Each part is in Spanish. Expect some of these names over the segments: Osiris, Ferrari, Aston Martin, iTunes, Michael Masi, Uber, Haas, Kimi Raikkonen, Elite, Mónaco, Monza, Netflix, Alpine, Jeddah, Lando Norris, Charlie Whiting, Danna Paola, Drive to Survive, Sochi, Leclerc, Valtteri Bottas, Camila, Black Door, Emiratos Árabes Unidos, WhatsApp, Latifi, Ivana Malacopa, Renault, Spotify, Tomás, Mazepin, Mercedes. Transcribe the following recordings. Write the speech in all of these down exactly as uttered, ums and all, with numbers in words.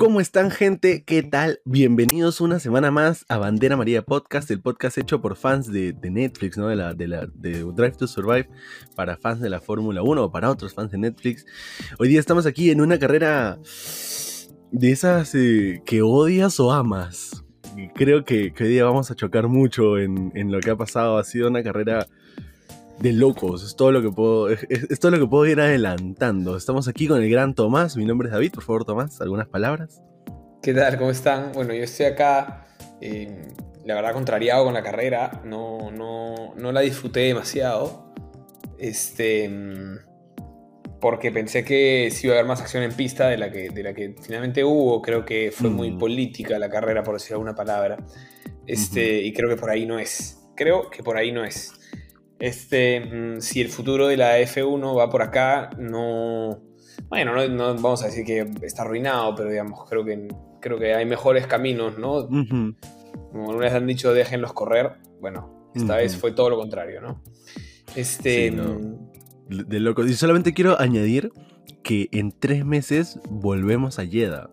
¿Cómo están, gente? ¿Qué tal? Bienvenidos una semana más a Bandera María Podcast, el podcast hecho por fans de, de Netflix, ¿no? De la, de la de Drive to Survive, para fans de la Fórmula uno o para otros fans de Netflix. Hoy día estamos aquí en una carrera de esas eh, que odias o amas. Creo que, que hoy día vamos a chocar mucho en, en lo que ha pasado. Ha sido una carrera de locos, es todo lo que puedo, es, es todo lo que puedo ir adelantando. Estamos aquí con el gran Tomás, mi nombre es David, por favor Tomás, algunas palabras. ¿Qué tal? ¿Cómo están? Bueno, yo estoy acá, eh, la verdad contrariado con la carrera, no, no, no la disfruté demasiado, este, porque pensé que sí iba a haber más acción en pista de la que, de la que finalmente hubo. Creo que fue mm. muy política la carrera, por decir alguna palabra, este, mm-hmm. y creo que por ahí no es, creo que por ahí no es. Este, si el futuro de la F uno va por acá, no, bueno, no, no vamos a decir que está arruinado, pero digamos, creo que, creo que hay mejores caminos, ¿no? Uh-huh. Como les han dicho, déjenlos correr. Bueno, esta uh-huh. vez fue todo lo contrario, ¿no? Este, sí, no. De loco. Y solamente quiero añadir que en tres meses volvemos a Jeddah.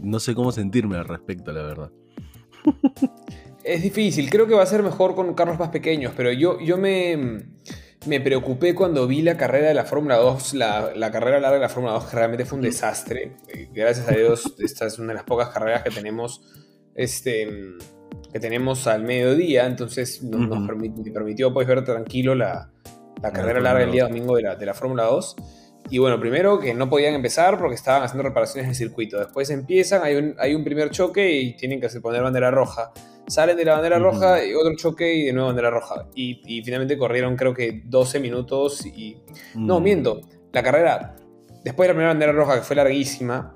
No sé cómo sentirme al respecto, la verdad. Es difícil, creo que va a ser mejor con carros más pequeños, pero yo, yo me, me preocupé cuando vi la carrera de la Fórmula dos, la, la carrera larga de la Fórmula dos, que realmente fue un desastre. Gracias a Dios, esta es una de las pocas carreras que tenemos, este, que tenemos al mediodía, entonces nos, uh-huh. nos permit, me permitió pues, ver tranquilo la, la carrera larga del día domingo de la, de la Fórmula dos. Y bueno, primero que no podían empezar porque estaban haciendo reparaciones en el circuito. Después empiezan, hay un, hay un primer choque y tienen que poner bandera roja. Salen de la bandera uh-huh. roja, y otro choque y de nuevo bandera roja. Y, y finalmente corrieron creo que doce minutos y... Uh-huh. No, miento. La carrera, después de la primera bandera roja que fue larguísima,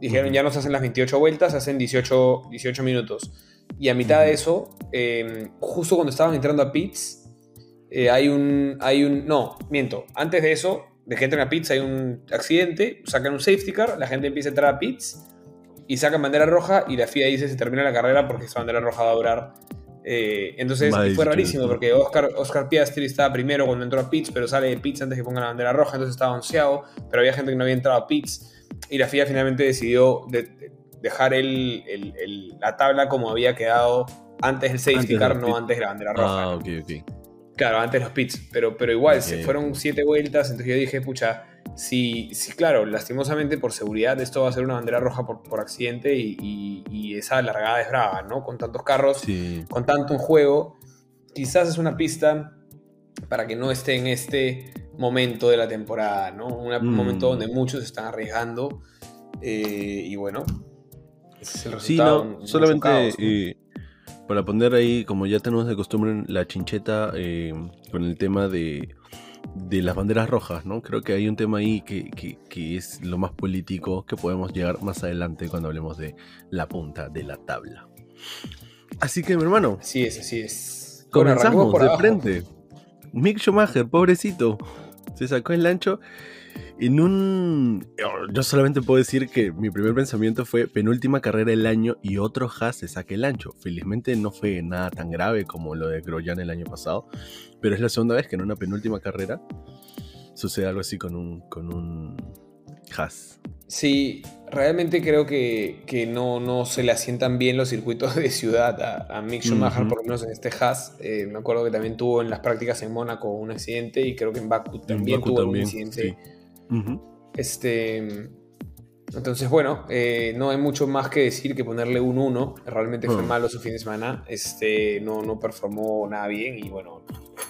dijeron uh-huh. ya no se hacen las veintiocho vueltas, se hacen dieciocho minutos. Y a mitad uh-huh. de eso, eh, justo cuando estaban entrando a pits, eh, hay un... hay un no, miento. Antes de eso... de que entren a pits hay un accidente, sacan un safety car, la gente empieza a entrar a pits y sacan bandera roja y la F I A dice se termina la carrera porque esa bandera roja va a durar. Eh, entonces Madre fue rarísimo tío. Porque Oscar, Oscar Piastri estaba primero cuando entró a pits, pero sale de pits antes que pongan la bandera roja, entonces estaba onceavo, pero había gente que no había entrado a pits y la F I A finalmente decidió de, de dejar el, el, el, la tabla como había quedado antes del safety antes car, no antes de la bandera roja. Ah, ok, ok. Claro, antes los pits, pero, pero igual, okay. se fueron siete vueltas, entonces yo dije, pucha, sí, sí, claro, lastimosamente por seguridad esto va a ser una bandera roja por, por accidente y, y, y esa largada es brava, ¿no? Con tantos carros, sí. con tanto un juego, quizás es una pista para que no esté en este momento de la temporada, ¿no? Un mm. momento donde muchos están arriesgando eh, y bueno, ese es el resultado. Sí, no, solamente... Caos, ¿no? Eh... Para poner ahí, como ya tenemos de costumbre, la chincheta eh, con el tema de, de las banderas rojas, ¿no? Creo que hay un tema ahí que, que, que es lo más político que podemos llegar más adelante cuando hablemos de la punta de la tabla. Así que, mi hermano. Así es, así es. Comenzamos por de abajo. Frente. Mick Schumacher, pobrecito, se sacó el ancho. En un... Yo solamente puedo decir que mi primer pensamiento fue penúltima carrera del año y otro Haas se saque el ancho. Felizmente no fue nada tan grave como lo de Grosjean el año pasado, pero es la segunda vez que en una penúltima carrera sucede algo así con un, con un Haas. Sí, realmente creo que, que no, no se le asientan bien los circuitos de ciudad a, a Mick Schumacher, uh-huh. por lo menos en este Haas. Eh, me acuerdo que también tuvo en las prácticas en Mónaco un accidente y creo que en Bakú también en Bakú tuvo también, un accidente... Sí. Uh-huh. Este, entonces bueno, eh, no hay mucho más que decir que ponerle un uno. Realmente uh-huh. fue malo su fin de semana, este, no, no performó nada bien y bueno,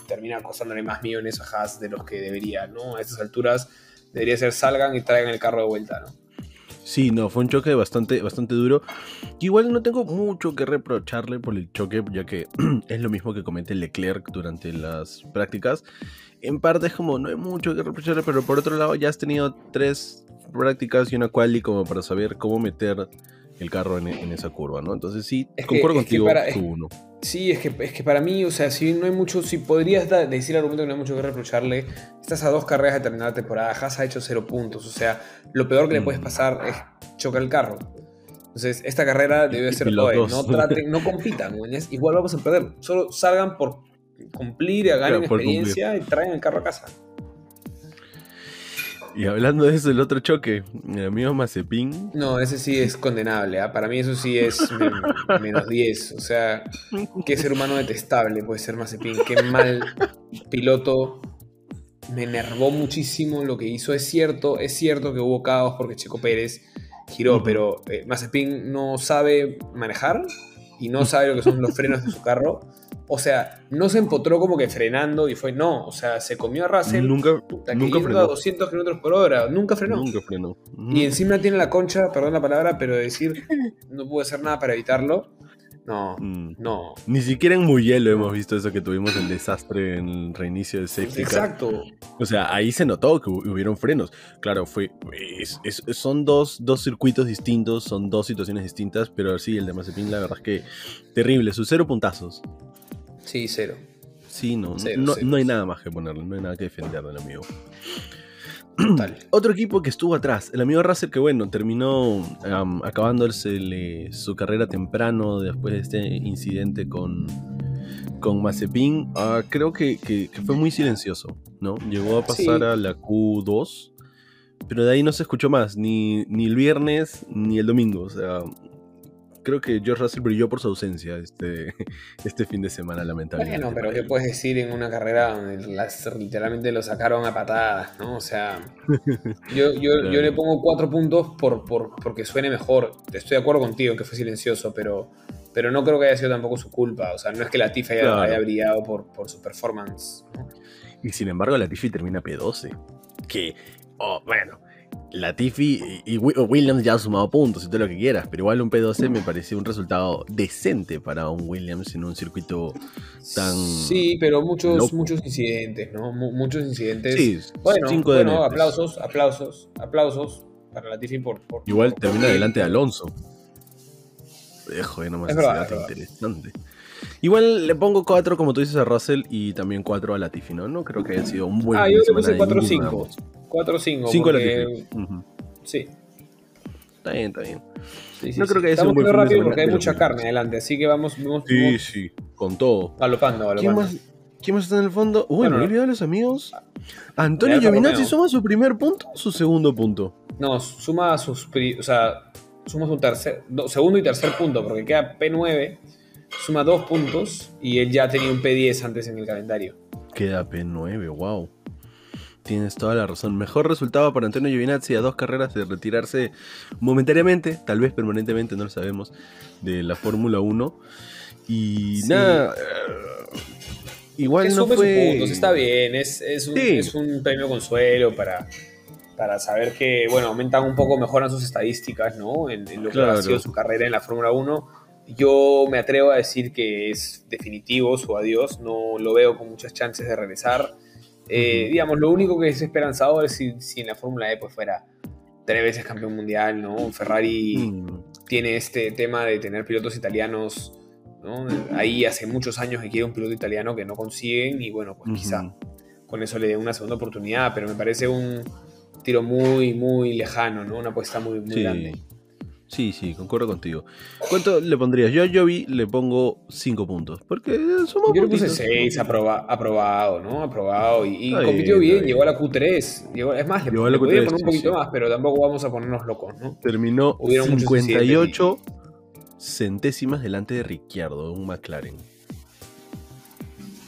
termina costándole más millones a Haas de los que debería, ¿no? A estas alturas debería ser salgan y traigan el carro de vuelta, ¿no? Sí, no, fue un choque bastante, bastante duro. Igual no tengo mucho que reprocharle por el choque, ya que es lo mismo que comete Leclerc durante las prácticas. En parte es como, no hay mucho que reprocharle, pero por otro lado ya has tenido tres prácticas y una quali como para saber cómo meter el carro en, en esa curva, ¿no? Entonces sí, es concuerdo que, contigo, es que para, tú uno. Sí, es que, es que para mí, o sea, si no hay mucho, si podrías da, decir al argumento que no hay mucho que reprocharle, estás a dos carreras de terminar la temporada, Haas ha hecho cero puntos, o sea, lo peor que mm. le puedes pasar es chocar el carro. Entonces, esta carrera debe ser todo, no traten, no compitan, ¿no? Igual vamos a perder, solo salgan por cumplir, ganen experiencia cumplir. Y traen el carro a casa. Y hablando de eso, el otro choque, el amigo Mazepin. No, ese sí es condenable, ¿eh? Para mí eso sí es men- menos diez. O sea, qué ser humano detestable puede ser Mazepin, qué mal piloto. Me enervó muchísimo lo que hizo. Es cierto, es cierto que hubo caos porque Checo Pérez giró, pero eh, Mazepin no sabe manejar y no sabe lo que son los frenos de su carro. O sea, no se empotró como que frenando y fue, no, o sea, se comió a Russell. Nunca, puta, que nunca frenó. A doscientos kilómetros por hora, nunca frenó. Nunca frenó. Y encima tiene la concha, perdón la palabra, pero decir, no pude hacer nada para evitarlo. No, mm. no. Ni siquiera en Mugello hemos visto eso que tuvimos el desastre en el reinicio de safety. Exacto. O sea, ahí se notó que hubieron frenos. Claro, fue es, es, son dos, dos circuitos distintos, son dos situaciones distintas, pero sí, el de Mazepin, la verdad es que terrible. Sus cero puntazos. Sí, cero. Sí, no. Cero, no, cero, no hay cero. Nada más que ponerle, no hay nada que defender del amigo. Total. Otro equipo que estuvo atrás, el amigo Russell, que bueno, terminó um, acabándose su carrera temprano después de este incidente con, con Mazepin. Uh, creo que, que, que fue muy silencioso, ¿no? Llegó a pasar sí. a la Q dos, pero de ahí no se escuchó más, ni, ni el viernes ni el domingo, o sea... Creo que George Russell brilló por su ausencia este, este fin de semana, lamentablemente. Bueno, pero ¿qué puedes decir en una carrera donde las, literalmente lo sacaron a patadas, ¿no? O sea, yo, yo, claro. yo le pongo cuatro puntos por, por, porque suene mejor. Estoy de acuerdo contigo en que fue silencioso, pero, pero no creo que haya sido tampoco su culpa. O sea, no es que Latifi haya, claro. haya brillado por, por su performance, ¿no? Y sin embargo, Latifi termina P doce. Que, oh, bueno... Latifi y Williams ya han sumado puntos y todo lo que quieras, pero igual un P doce me pareció un resultado decente para un Williams en un circuito tan... Sí, pero muchos loco. muchos incidentes, ¿no? M- muchos incidentes. Sí, bueno, cinco de bueno aplausos, aplausos, aplausos para Latifi por... por igual por, termina por... delante de Alonso. Eh, joder, no me hace nada interesante. Igual le pongo cuatro, como tú dices, a Russell y también cuatro a Latifi, ¿no? No creo que haya sido un buen... Ah, yo le puse cuatro cinco. cuatro cinco. cinco porque... Latifi. Uh-huh. Sí. Está bien, está bien. Sí, sí, no sí. creo que haya sido un buen... Estamos rápido porque hay mucha carne adelante, así que vamos... vamos sí, vamos... sí, con todo. Galopando, galopando. ¿Quién, ¿Quién más está en el fondo? Uy, bueno, me he olvidado de los amigos. Antonio Giovinazzi suma su primer punto o su segundo punto. No, suma sus... Pri... O sea, suma su tercer... segundo y tercer punto porque queda P nueve... Suma dos puntos y él ya tenía un P diez antes en el calendario. Queda P nueve, wow. Tienes toda la razón. Mejor resultado para Antonio Giovinazzi a dos carreras de retirarse momentáneamente, tal vez permanentemente, no lo sabemos, de la Fórmula uno. Y sí. nada... Igual que no fue... Puntos, está bien, es, es, un, sí. es un premio consuelo para, para saber que, bueno, aumentan un poco, mejoran sus estadísticas, ¿no? En, en lo claro. que ha sido su carrera en la Fórmula uno. Yo me atrevo a decir que es definitivo su adiós, no lo veo con muchas chances de regresar. Eh, uh-huh. Digamos, lo único que es esperanzador es si, si en la Fórmula E pues fuera tres veces campeón mundial, ¿no? Ferrari uh-huh. tiene este tema de tener pilotos italianos, ¿no? Ahí hace muchos años que quiere un piloto italiano que no consiguen y bueno, pues uh-huh. quizá con eso le dé una segunda oportunidad, pero me parece un tiro muy, muy lejano, ¿no? Una apuesta muy, muy sí. grande. Sí, sí, concuerdo contigo. ¿Cuánto le pondrías? Yo a Jovi le pongo cinco puntos. Porque somos... Yo le puse seis, aproba, aprobado, ¿no? Aprobado. Y, y ay, compitió bien, ay. llegó a la Q tres. Llegó, es más, llegó le, le podría poner un poquito sí. más, pero tampoco vamos a ponernos locos, ¿no? Terminó Hubieron cincuenta y ocho centésimas delante de Ricciardo, un McLaren.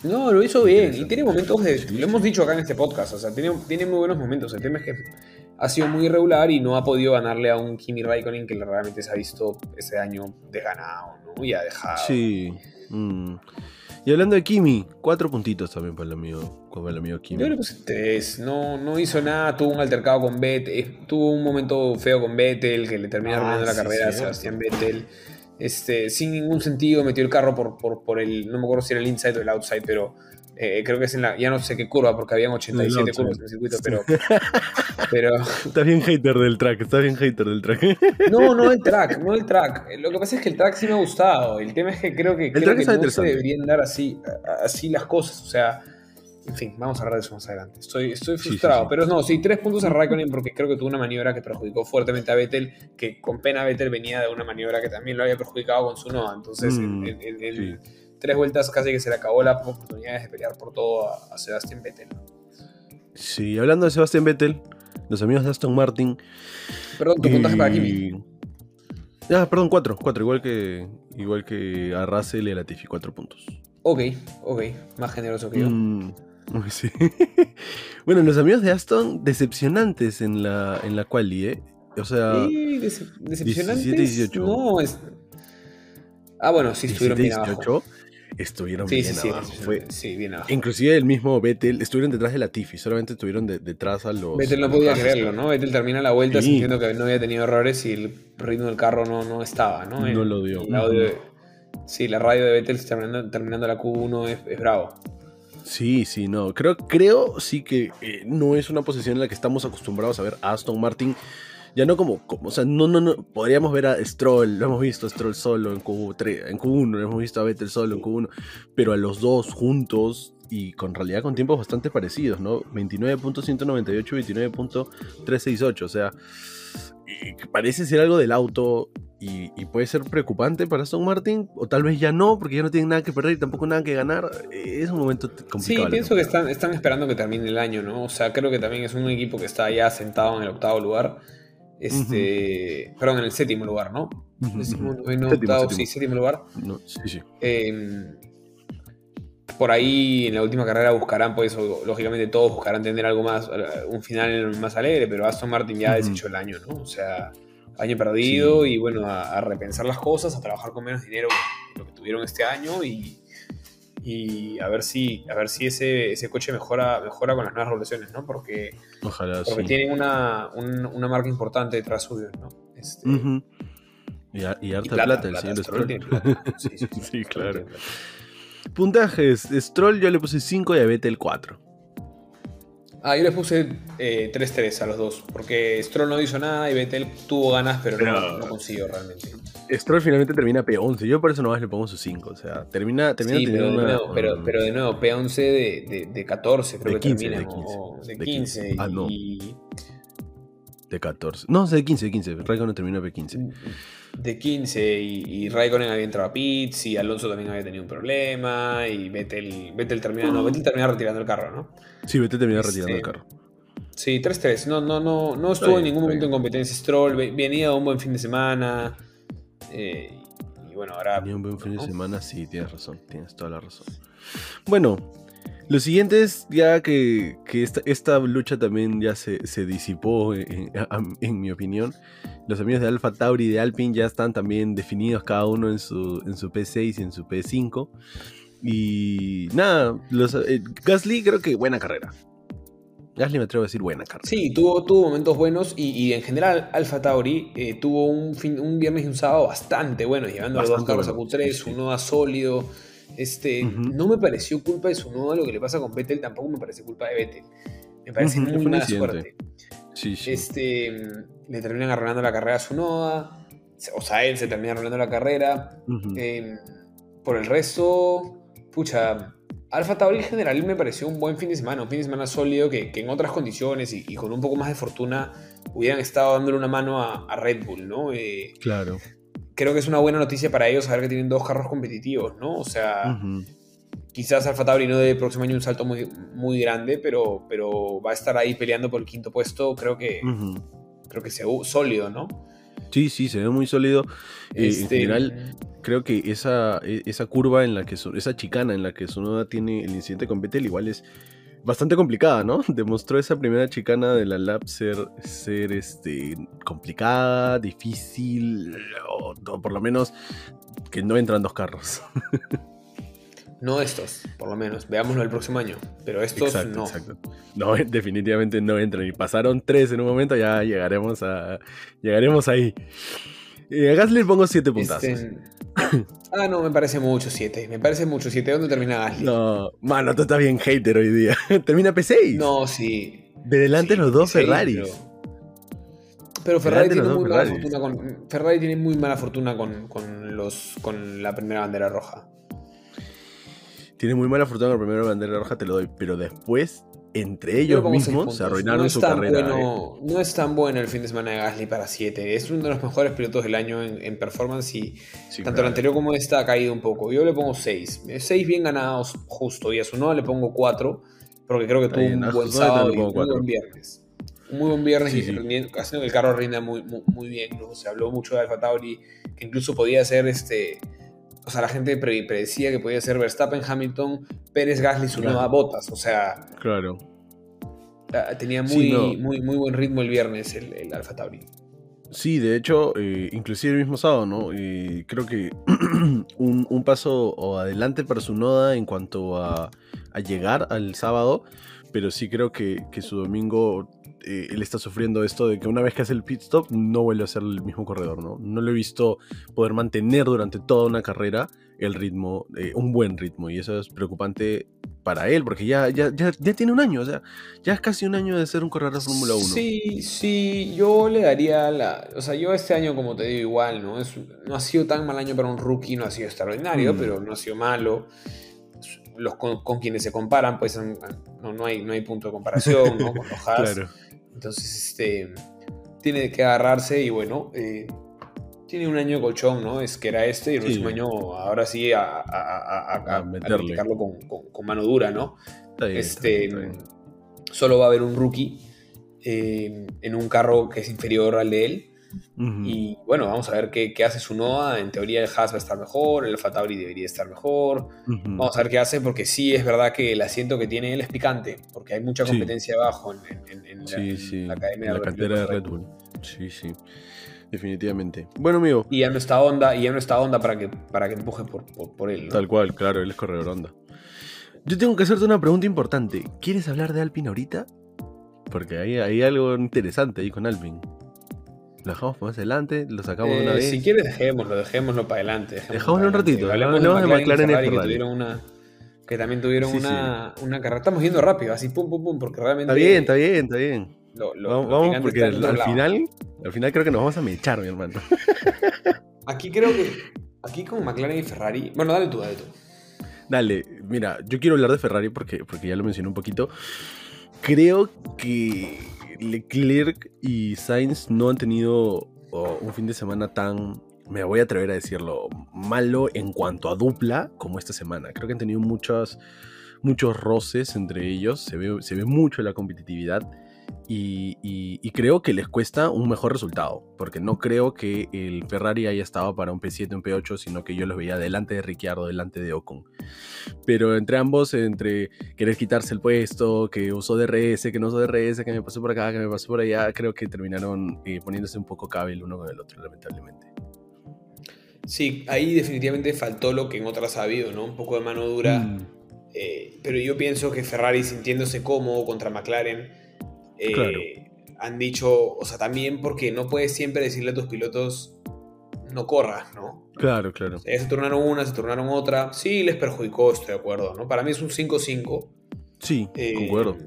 No, lo hizo bien. Y tiene momentos de... Lo hemos dicho acá en este podcast. O sea, tiene, tiene muy buenos momentos. El tema es que ha sido muy irregular y no ha podido ganarle a un Kimi Raikkonen que realmente se ha visto ese año desganado, ¿no? Y ha dejado. Sí. Mm. Y hablando de Kimi, cuatro puntitos también para el amigo, para el amigo Kimi. Yo le puse tres. No, no hizo nada. Tuvo un altercado con Vettel. Tuvo un momento feo con Vettel que le termina arruinando ah, la sí, carrera a Sebastián Vettel. Este, sin ningún sentido, metió el carro por, por, por el... No me acuerdo si era el inside o el outside, pero... Eh, creo que es en la... Ya no sé qué curva, porque habían ochenta y siete curvas en el circuito, pero... pero... Estás bien hater del track, estás bien hater del track. No, no el track, no el track. Lo que pasa es que el track sí me ha gustado. El tema es que creo que, el creo track que no se deberían dar así, así las cosas. O sea, en fin, vamos a hablar de eso más adelante. Estoy, estoy frustrado, sí, sí, sí. pero no, sí, tres puntos a Raikkonen porque creo que tuvo una maniobra que perjudicó fuertemente a Vettel, que con pena Vettel venía de una maniobra que también lo había perjudicado con Tsunoda. Entonces, mm, el... el, el, sí. el tres vueltas casi que se le acabó las oportunidades de pelear por todo a, a Sebastián Vettel. Sí, hablando de Sebastián Vettel, los amigos de Aston Martin. Perdón, tu puntaje y... para Kimi. Ah, perdón, cuatro, cuatro, igual que igual que a Russell y a Latifi, cuatro puntos. Ok, ok, más generoso que yo. Mm, sí. Bueno, los amigos de Aston, decepcionantes en la, en la quali, ¿eh? O sea, sí, decep- decepcionantes. diecisiete dieciocho. No, es... Ah, bueno, sí, estuvieron diecisiete dieciocho. Estuvieron sí, bien sí, abajo. Sí, Fue... sí, bien abajo. Inclusive el mismo Vettel, estuvieron detrás de Latifi, solamente estuvieron de, detrás a los... Vettel no podía creerlo, ¿no? Vettel termina la vuelta sí. sintiendo que no había tenido errores y el ritmo del carro no, no estaba, ¿no? El, no lo dio. El audio de... Sí, la radio de Vettel terminando, terminando la Q uno es, es bravo. Sí, sí, no. Creo, creo sí que eh, no es una posición en la que estamos acostumbrados a ver a Aston Martin. Ya no como, como, o sea, no, no, no, podríamos ver a Stroll, lo hemos visto a Stroll solo en Q tres, en Q uno, lo hemos visto a Vettel solo en Q uno, pero a los dos juntos y con realidad con tiempos bastante parecidos, ¿no? veintinueve punto ciento noventa y ocho, veintinueve punto trescientos sesenta y ocho, o sea, parece ser algo del auto y, y puede ser preocupante para Aston Martin, o tal vez ya no, porque ya no tienen nada que perder y tampoco nada que ganar, es un momento complicado. Sí, pienso que están, están esperando que termine el año, ¿no? O sea, creo que también es un equipo que está ya sentado en el octavo lugar. Este, uh-huh. Perdón, en el séptimo lugar, ¿no? Uh-huh. Séptimo, noveno, séptimo, octavo, séptimo. Sí, séptimo lugar. No, sí, sí. Eh, por ahí en la última carrera buscarán, pues, o, lógicamente todos buscarán tener algo más, un final más alegre, pero Aston Martin ya uh-huh. desechó el año, ¿no? O sea, año perdido sí. y bueno, a, a repensar las cosas, a trabajar con menos dinero que lo que tuvieron este año y, y a ver si, a ver si ese, ese coche mejora, mejora con las nuevas regulaciones, ¿no? Porque Ojalá, porque sí. tienen una, un, una marca importante detrás suyo, ¿no? Este, uh-huh. y, a, y harta y plata, plata el señor Stroll. Plata. Sí, sí, sí, sí claro. Puntajes. Stroll yo le puse cinco y a Vettel cuatro. Ah, yo le puse eh, tres tres a los dos, porque Stroll no hizo nada y Vettel tuvo ganas, pero, pero no, no consiguió realmente. Stroll finalmente termina P once, yo por eso nomás le pongo su cinco, o sea, termina, termina sí, teniendo pero de nuevo, una... Pero, pero de nuevo, P once de, de, de catorce creo de quince, que termina, de quince, o de, de quince, quince. Ah, no. Y... de catorce, no, de quince, de quince, Raikkonen terminó P quince. De quince, y, y Raikkonen había entrado a pits, y Alonso también había tenido un problema, y Vettel, Vettel termina, no, Vettel termina retirando el carro, ¿no? Sí, Vettel termina este... retirando el carro. Sí, tres tres, no, no, no, no estuvo bien, en ningún momento bien. En competencia Stroll, venía de un buen fin de semana... Eh, y bueno, ahora ni un buen fin de semana, sí, tienes razón, tienes toda la razón. Bueno, lo siguiente es ya que, que esta, esta lucha también ya se, se disipó, en, en, en mi opinión. Los amigos de AlphaTauri y de Alpine ya están también definidos cada uno en su, en su P seis y en su P cinco. Y nada, los, eh, Gasly creo que buena carrera. Gasly me atrevo a decir buena carrera. Sí, tuvo, tuvo momentos buenos y, y en general AlphaTauri eh, tuvo un, fin, un viernes y un sábado bastante buenos, llevando a los dos carros bueno. a Q tres, sí, sí. Tsunoda sólido. Este, uh-huh. No me pareció culpa de Tsunoda lo que le pasa con Vettel, tampoco me parece culpa de Vettel. Me parece uh-huh. muy mala suerte. Sí, sí. Este, le terminan arruinando la carrera a Tsunoda, o sea, él se termina arruinando la carrera. Uh-huh. Eh, por el resto, pucha... AlphaTauri en general me pareció un buen fin de semana, un fin de semana sólido que, que en otras condiciones y, y con un poco más de fortuna hubieran estado dándole una mano a, a Red Bull, ¿no? Eh, claro. Creo que es una buena noticia para ellos saber que tienen dos carros competitivos, ¿no? O sea, uh-huh. quizás AlphaTauri no dé el próximo año un salto muy, muy grande, pero, pero va a estar ahí peleando por el quinto puesto, creo que, uh-huh. creo que se ve sólido, ¿no? Sí, sí, se ve muy sólido. Este... Eh, en general... Creo que esa, esa curva en la que esa chicana en la que Tsunoda tiene el incidente con Vettel igual es bastante complicada, ¿no? Demostró esa primera chicana de la lap ser, ser este, complicada, difícil, o, o por lo menos que no entran dos carros. No estos, por lo menos. Veámoslo el próximo año. Pero estos exacto, no. Exacto. No, definitivamente no entran. Y pasaron tres en un momento, ya llegaremos a. Llegaremos ahí. Eh, a Gasly le pongo siete puntazos. Este... Ah, no, me parece mucho siete. Me parece mucho siete. ¿Dónde termina Gasly? No, mano, tú estás bien hater hoy día. Termina P seis. No, sí. De delante sí, los dos P seis, Ferraris. Pero, pero Ferrari, tiene muy mala fortuna con... Ferrari tiene muy mala fortuna con, con, los, con la primera bandera roja. Tiene muy mala fortuna con la primera bandera roja, te lo doy. Pero después... Entre ellos mismos se arruinaron su carrera. Bueno, no es tan bueno el fin de semana de Gasly para siete. Es uno de los mejores pilotos del año en, en performance y sí, tanto claro. el anterior como esta ha caído un poco. Yo le pongo seis. seis bien ganados justo. Y a Tsunoda le pongo cuatro porque creo que tuvo un buen sábado y un buen viernes. muy buen viernes sí, y sí. Rindiendo, haciendo que el carro rinda muy, muy, muy bien, ¿no? Se habló mucho de AlphaTauri, que incluso podía ser este... O sea, la gente pre- predecía que podía ser Verstappen, Hamilton, Pérez, Gasly, Tsunoda, claro. Bottas. O sea... Claro. Tenía muy, sí, no. muy, muy buen ritmo el viernes el, el AlphaTauri. Sí, de hecho, eh, inclusive el mismo sábado, ¿no? Eh, creo que un, un paso adelante para Tsunoda en cuanto a, a llegar al sábado, pero sí creo que, que su domingo... Eh, él está sufriendo esto de que una vez que hace el pit stop no vuelve a ser el mismo corredor, ¿no? No lo he visto poder mantener durante toda una carrera el ritmo, eh, un buen ritmo, y eso es preocupante para él, porque ya, ya, ya, ya tiene un año, o sea, ya es casi un año de ser un corredor de Fórmula uno. Sí, sí, yo le daría la... O sea, yo este año, como te digo, igual, ¿no? Es, no ha sido tan mal año para un rookie, no ha sido extraordinario, mm. pero no ha sido malo. Los con, con quienes se comparan, pues no, no, hay, no hay punto de comparación, ¿no? Con los Haas. Claro. Entonces, este, tiene que agarrarse y bueno, eh, tiene un año de colchón, ¿no? Es que era este y el sí. próximo año, ahora sí, a, a, a, a, a meterle. A con, con, con mano dura, ¿no? Está bien, este, está bien, está bien. Solo va a haber un rookie eh, en un carro que es inferior al de él. Uh-huh. Y bueno, vamos a ver qué, qué hace Tsunoda. En teoría el Haas va a estar mejor, el AlphaTauri debería estar mejor. Uh-huh. Vamos a ver qué hace, porque sí es verdad que el asiento que tiene él es picante, porque hay mucha competencia sí. abajo en, en, en, sí, la, sí. en la academia en la de cantera de Red Bull. Sí, sí, definitivamente. Bueno, amigo. Y ya no está Honda, y ya no está Honda para que, para que empuje por, por, por él, ¿no? Tal cual, claro, él es corredor Honda. Yo tengo que hacerte una pregunta importante. ¿Quieres hablar de Alpine ahorita? Porque hay, hay algo interesante ahí con Alpine. Lo dejamos más adelante, lo sacamos de eh, una vez. Si quieres, dejémoslo, dejémoslo para adelante. Dejémoslo un ratito. Sí, hablemos no, de McLaren y Ferrari, que tuvieron una, que también tuvieron sí, una, sí. una carrera. Estamos yendo rápido, así pum, pum, pum, porque realmente... Está bien, está bien, está bien. Lo, lo, vamos, vamos porque al, al final, al final creo que nos vamos a mechar, mi hermano. Aquí creo que, aquí con McLaren y Ferrari... Bueno, dale tú, dale tú. Dale, mira, yo quiero hablar de Ferrari porque, porque ya lo mencioné un poquito. Creo que... Leclerc y Sainz no han tenido oh, un fin de semana tan, me voy a atrever a decirlo, malo en cuanto a dupla como esta semana. Creo que han tenido muchos, muchos roces entre ellos, se ve, se ve mucho la competitividad y, y, y creo que les cuesta un mejor resultado, porque no creo que el Ferrari haya estado para un P siete, un P ocho, sino que yo los veía delante de Ricciardo, delante de Ocon. Pero entre ambos, entre querer quitarse el puesto, que usó D R S, que no usó D R S, que me pasó por acá, que me pasó por allá, creo que terminaron eh, poniéndose un poco cabe el uno con el otro, lamentablemente. Sí, ahí definitivamente faltó lo que en otras ha habido, ¿no? Un poco de mano dura. Mm. Eh, pero yo pienso que Ferrari, sintiéndose cómodo contra McLaren, eh, claro. han dicho, o sea, también porque no puedes siempre decirle a tus pilotos no corras, ¿no? Claro, claro. Se turnaron una, se turnaron otra. Sí, les perjudicó, estoy de acuerdo, ¿no? Para mí es un cinco cinco. Sí, eh, concuerdo.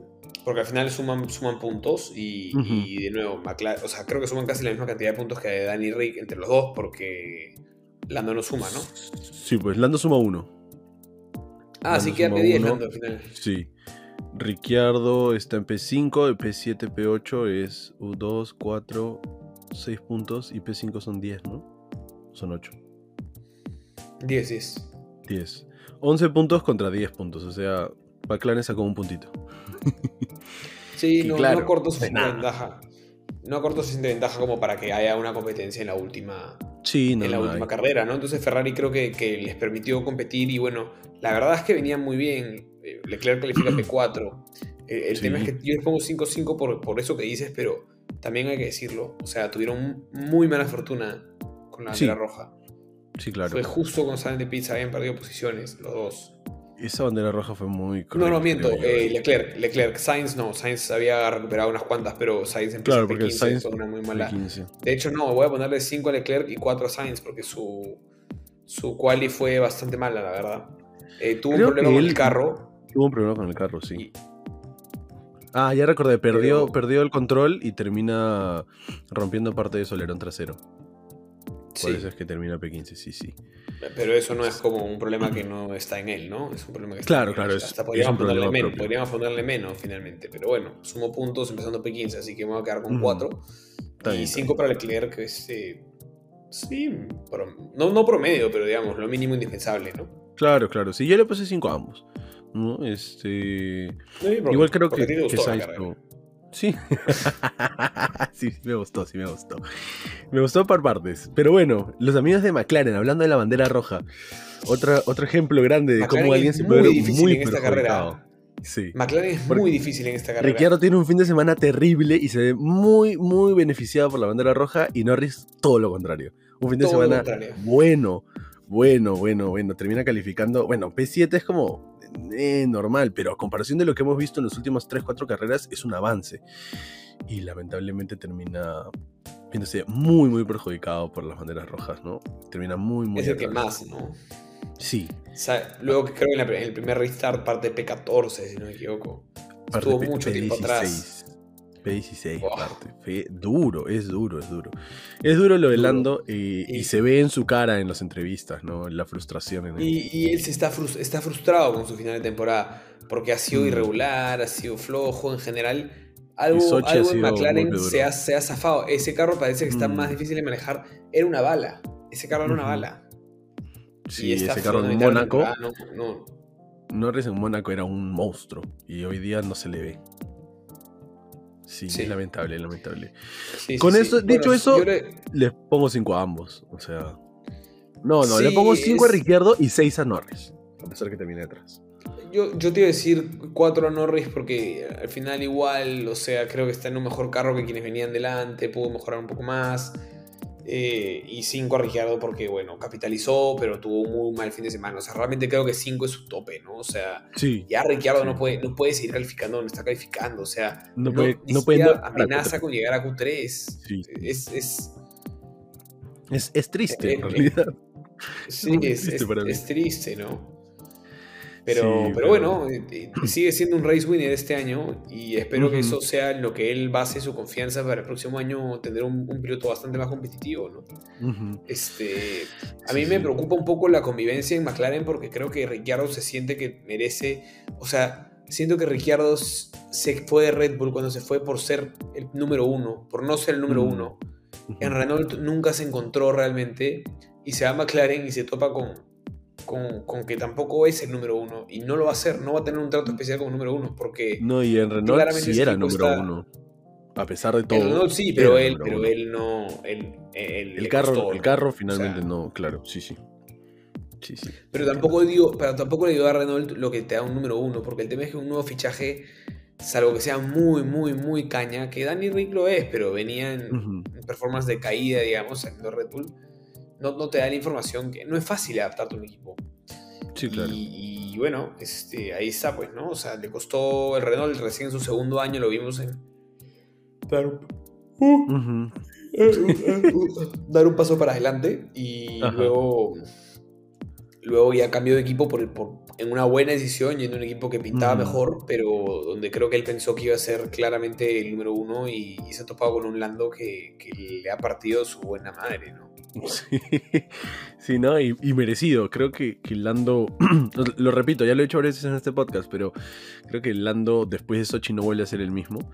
Porque al final suman, suman puntos y, uh-huh. y de nuevo, McLaren, o sea, creo que suman casi la misma cantidad de puntos que Dani y Rick entre los dos, porque Lando no suma, ¿no? Sí, pues Lando suma uno. Ah, sí, quedan diez Lando al final. Sí. Ricciardo está en P cinco, el P siete, P ocho es U dos, cuatro, seis puntos y P cinco son diez, ¿no? Son ocho. diez, diez. diez. once puntos contra diez puntos, o sea, McLaren sacó un puntito. Sí, no, claro, no cortó suficiente nada. ventaja. No cortó suficiente ventaja como para que haya una competencia en la última, sí, no, en la no última hay. carrera, ¿no? Entonces Ferrari creo que, que les permitió competir y bueno, la verdad es que venían muy bien. Leclerc califica P cuatro. El, el sí. tema es que yo les pongo cinco cinco por, por eso que dices, pero también hay que decirlo. O sea, tuvieron muy mala fortuna con la bandera sí. roja. Sí, claro. Fue justo con Sainz de Pizza, habían perdido posiciones los dos. Esa bandera roja fue muy cruel. No, no, miento. Eh, Leclerc, Leclerc, Sainz no. Sainz había recuperado unas cuantas, pero Sainz empezó claro, porque P quince, Sainz fue una muy mala. P quince. De hecho, no, voy a ponerle cinco a Leclerc y cuatro a Sainz, porque su, su quali fue bastante mala, la verdad. Eh, tuvo Creo un problema con el carro. Tuvo un problema con el carro, sí. Y... Ah, ya recordé, perdió, Pero... perdió el control y termina rompiendo parte de su alerón trasero. Por sí. eso es que termina P quince, sí, sí. Pero eso no es como un problema que no está en él, ¿no? Es un problema que está claro, en él. Claro, claro. Hasta es, podríamos, es un ponerle menos, podríamos ponerle menos, finalmente. Pero bueno, sumo puntos empezando P quince, así que me voy a quedar con cuatro. Mm. Y cinco para Leclerc, que es... Eh, sí, prom- no, no promedio, pero digamos, lo mínimo indispensable, ¿no? Claro, claro. Sí, yo le puse cinco a ambos. No, este... no, porque, igual creo que, que Sainz no. Sí. sí, sí, me gustó, sí me gustó. Me gustó por partes. Pero bueno, los amigos de McLaren, hablando de la bandera roja. Otra, otro ejemplo grande de McLaren cómo alguien se puede ver muy en esta carrera. Sí. McLaren es muy difícil en esta carrera. Ricciardo tiene un fin de semana terrible y se ve muy, muy beneficiado por la bandera roja. Y Norris, todo lo contrario. Un fin de todo semana bueno, bueno, bueno, bueno. Termina calificando. Bueno, P siete es como... Eh, normal, pero a comparación de lo que hemos visto en las últimas tres cuatro carreras, es un avance. Y lamentablemente termina viéndose muy, muy perjudicado por las banderas rojas, ¿no? Termina muy, muy... Es el que más, ¿no? Sí. O sea, luego creo que en, la, en el primer restart parte P catorce, si no me equivoco. Parte estuvo P, mucho P dieciséis, tiempo atrás. P dieciséis, wow. Parte. Fue duro, es duro, es duro. Es duro lo de Lando y, y, y se ve en su cara en las entrevistas, ¿no? La frustración. En y, el... y él se está, frus- está frustrado con su final de temporada porque ha sido mm. irregular, ha sido flojo en general. Algo, algo en McLaren se ha, se ha zafado. Ese carro parece que está mm. más difícil de manejar. Era una bala. Ese carro era una bala. Sí, y ese carro en Mónaco. No, no. Norris en Mónaco era un monstruo y hoy día no se le ve. Sí, sí, lamentable, lamentable. Sí, Con sí, eso, sí. dicho bueno, eso, le... les pongo cinco a ambos. O sea. No, no, sí, le pongo cinco es... a Ricciardo y seis a Norris. A pesar que termine atrás. Yo, yo te iba a decir cuatro a Norris porque al final igual, o sea, creo que está en un mejor carro que quienes venían delante, pudo mejorar un poco más. Eh, y cinco a Ricciardo porque, bueno, capitalizó, pero tuvo un muy mal fin de semana. O sea, realmente creo que cinco es su tope, ¿no? O sea, sí, ya Ricciardo sí. no, puede, no puede seguir calificando, no está calificando. O sea, no, no puede, no puede no, amenaza con llegar a Q tres. Sí. Es, es, es, es triste, eh, en realidad. Sí, no, es, es, es triste, ¿no? Pero, sí, pero bueno, pero... sigue siendo un race winner este año y espero uh-huh. que eso sea lo que él base su confianza para el próximo año, tener un, un piloto bastante más competitivo, ¿no? Uh-huh. Este, a sí, mí sí. me preocupa un poco la convivencia en McLaren porque creo que Ricciardo se siente que merece, o sea, siento que Ricciardo se fue de Red Bull cuando se fue por ser el número uno, por no ser el número uh-huh. uno. Uh-huh. En Renault nunca se encontró realmente y se va a McLaren y se topa con... Con, con que tampoco es el número uno y no lo va a hacer, no va a tener un trato especial como número uno porque no, y en Renault sí era número está... uno a pesar de todo. En Renault sí, pero él, pero él no él, él, el, carro, costó, el carro finalmente o sea, no, claro, sí, sí sí, sí pero tampoco digo, pero tampoco le digo a Renault lo que te da un número uno, porque el tema es que un nuevo fichaje, salvo que sea muy, muy, muy caña, que Danny Rick lo es, pero venía en uh-huh. performance de caída, digamos, saliendo Red Bull. No, no te da la información, que no es fácil adaptarte a un equipo. Sí, claro. Y, y bueno, este, ahí está, pues, ¿no? O sea, le costó el Renault recién en su segundo año, lo vimos en... Dar un, uh, uh-huh. dar un paso para adelante y Ajá. luego luego ya cambió de equipo por, por, en una buena decisión, yendo a un equipo que pintaba uh-huh. mejor, pero donde creo que él pensó que iba a ser claramente el número uno y, y se ha topado con un Lando que, que le ha partido su buena madre, ¿no? Sí, sí, ¿no? Y, y merecido. Creo que, que Lando, lo, lo repito, ya lo he hecho varias veces en este podcast, pero creo que Lando después de Sochi no vuelve a ser el mismo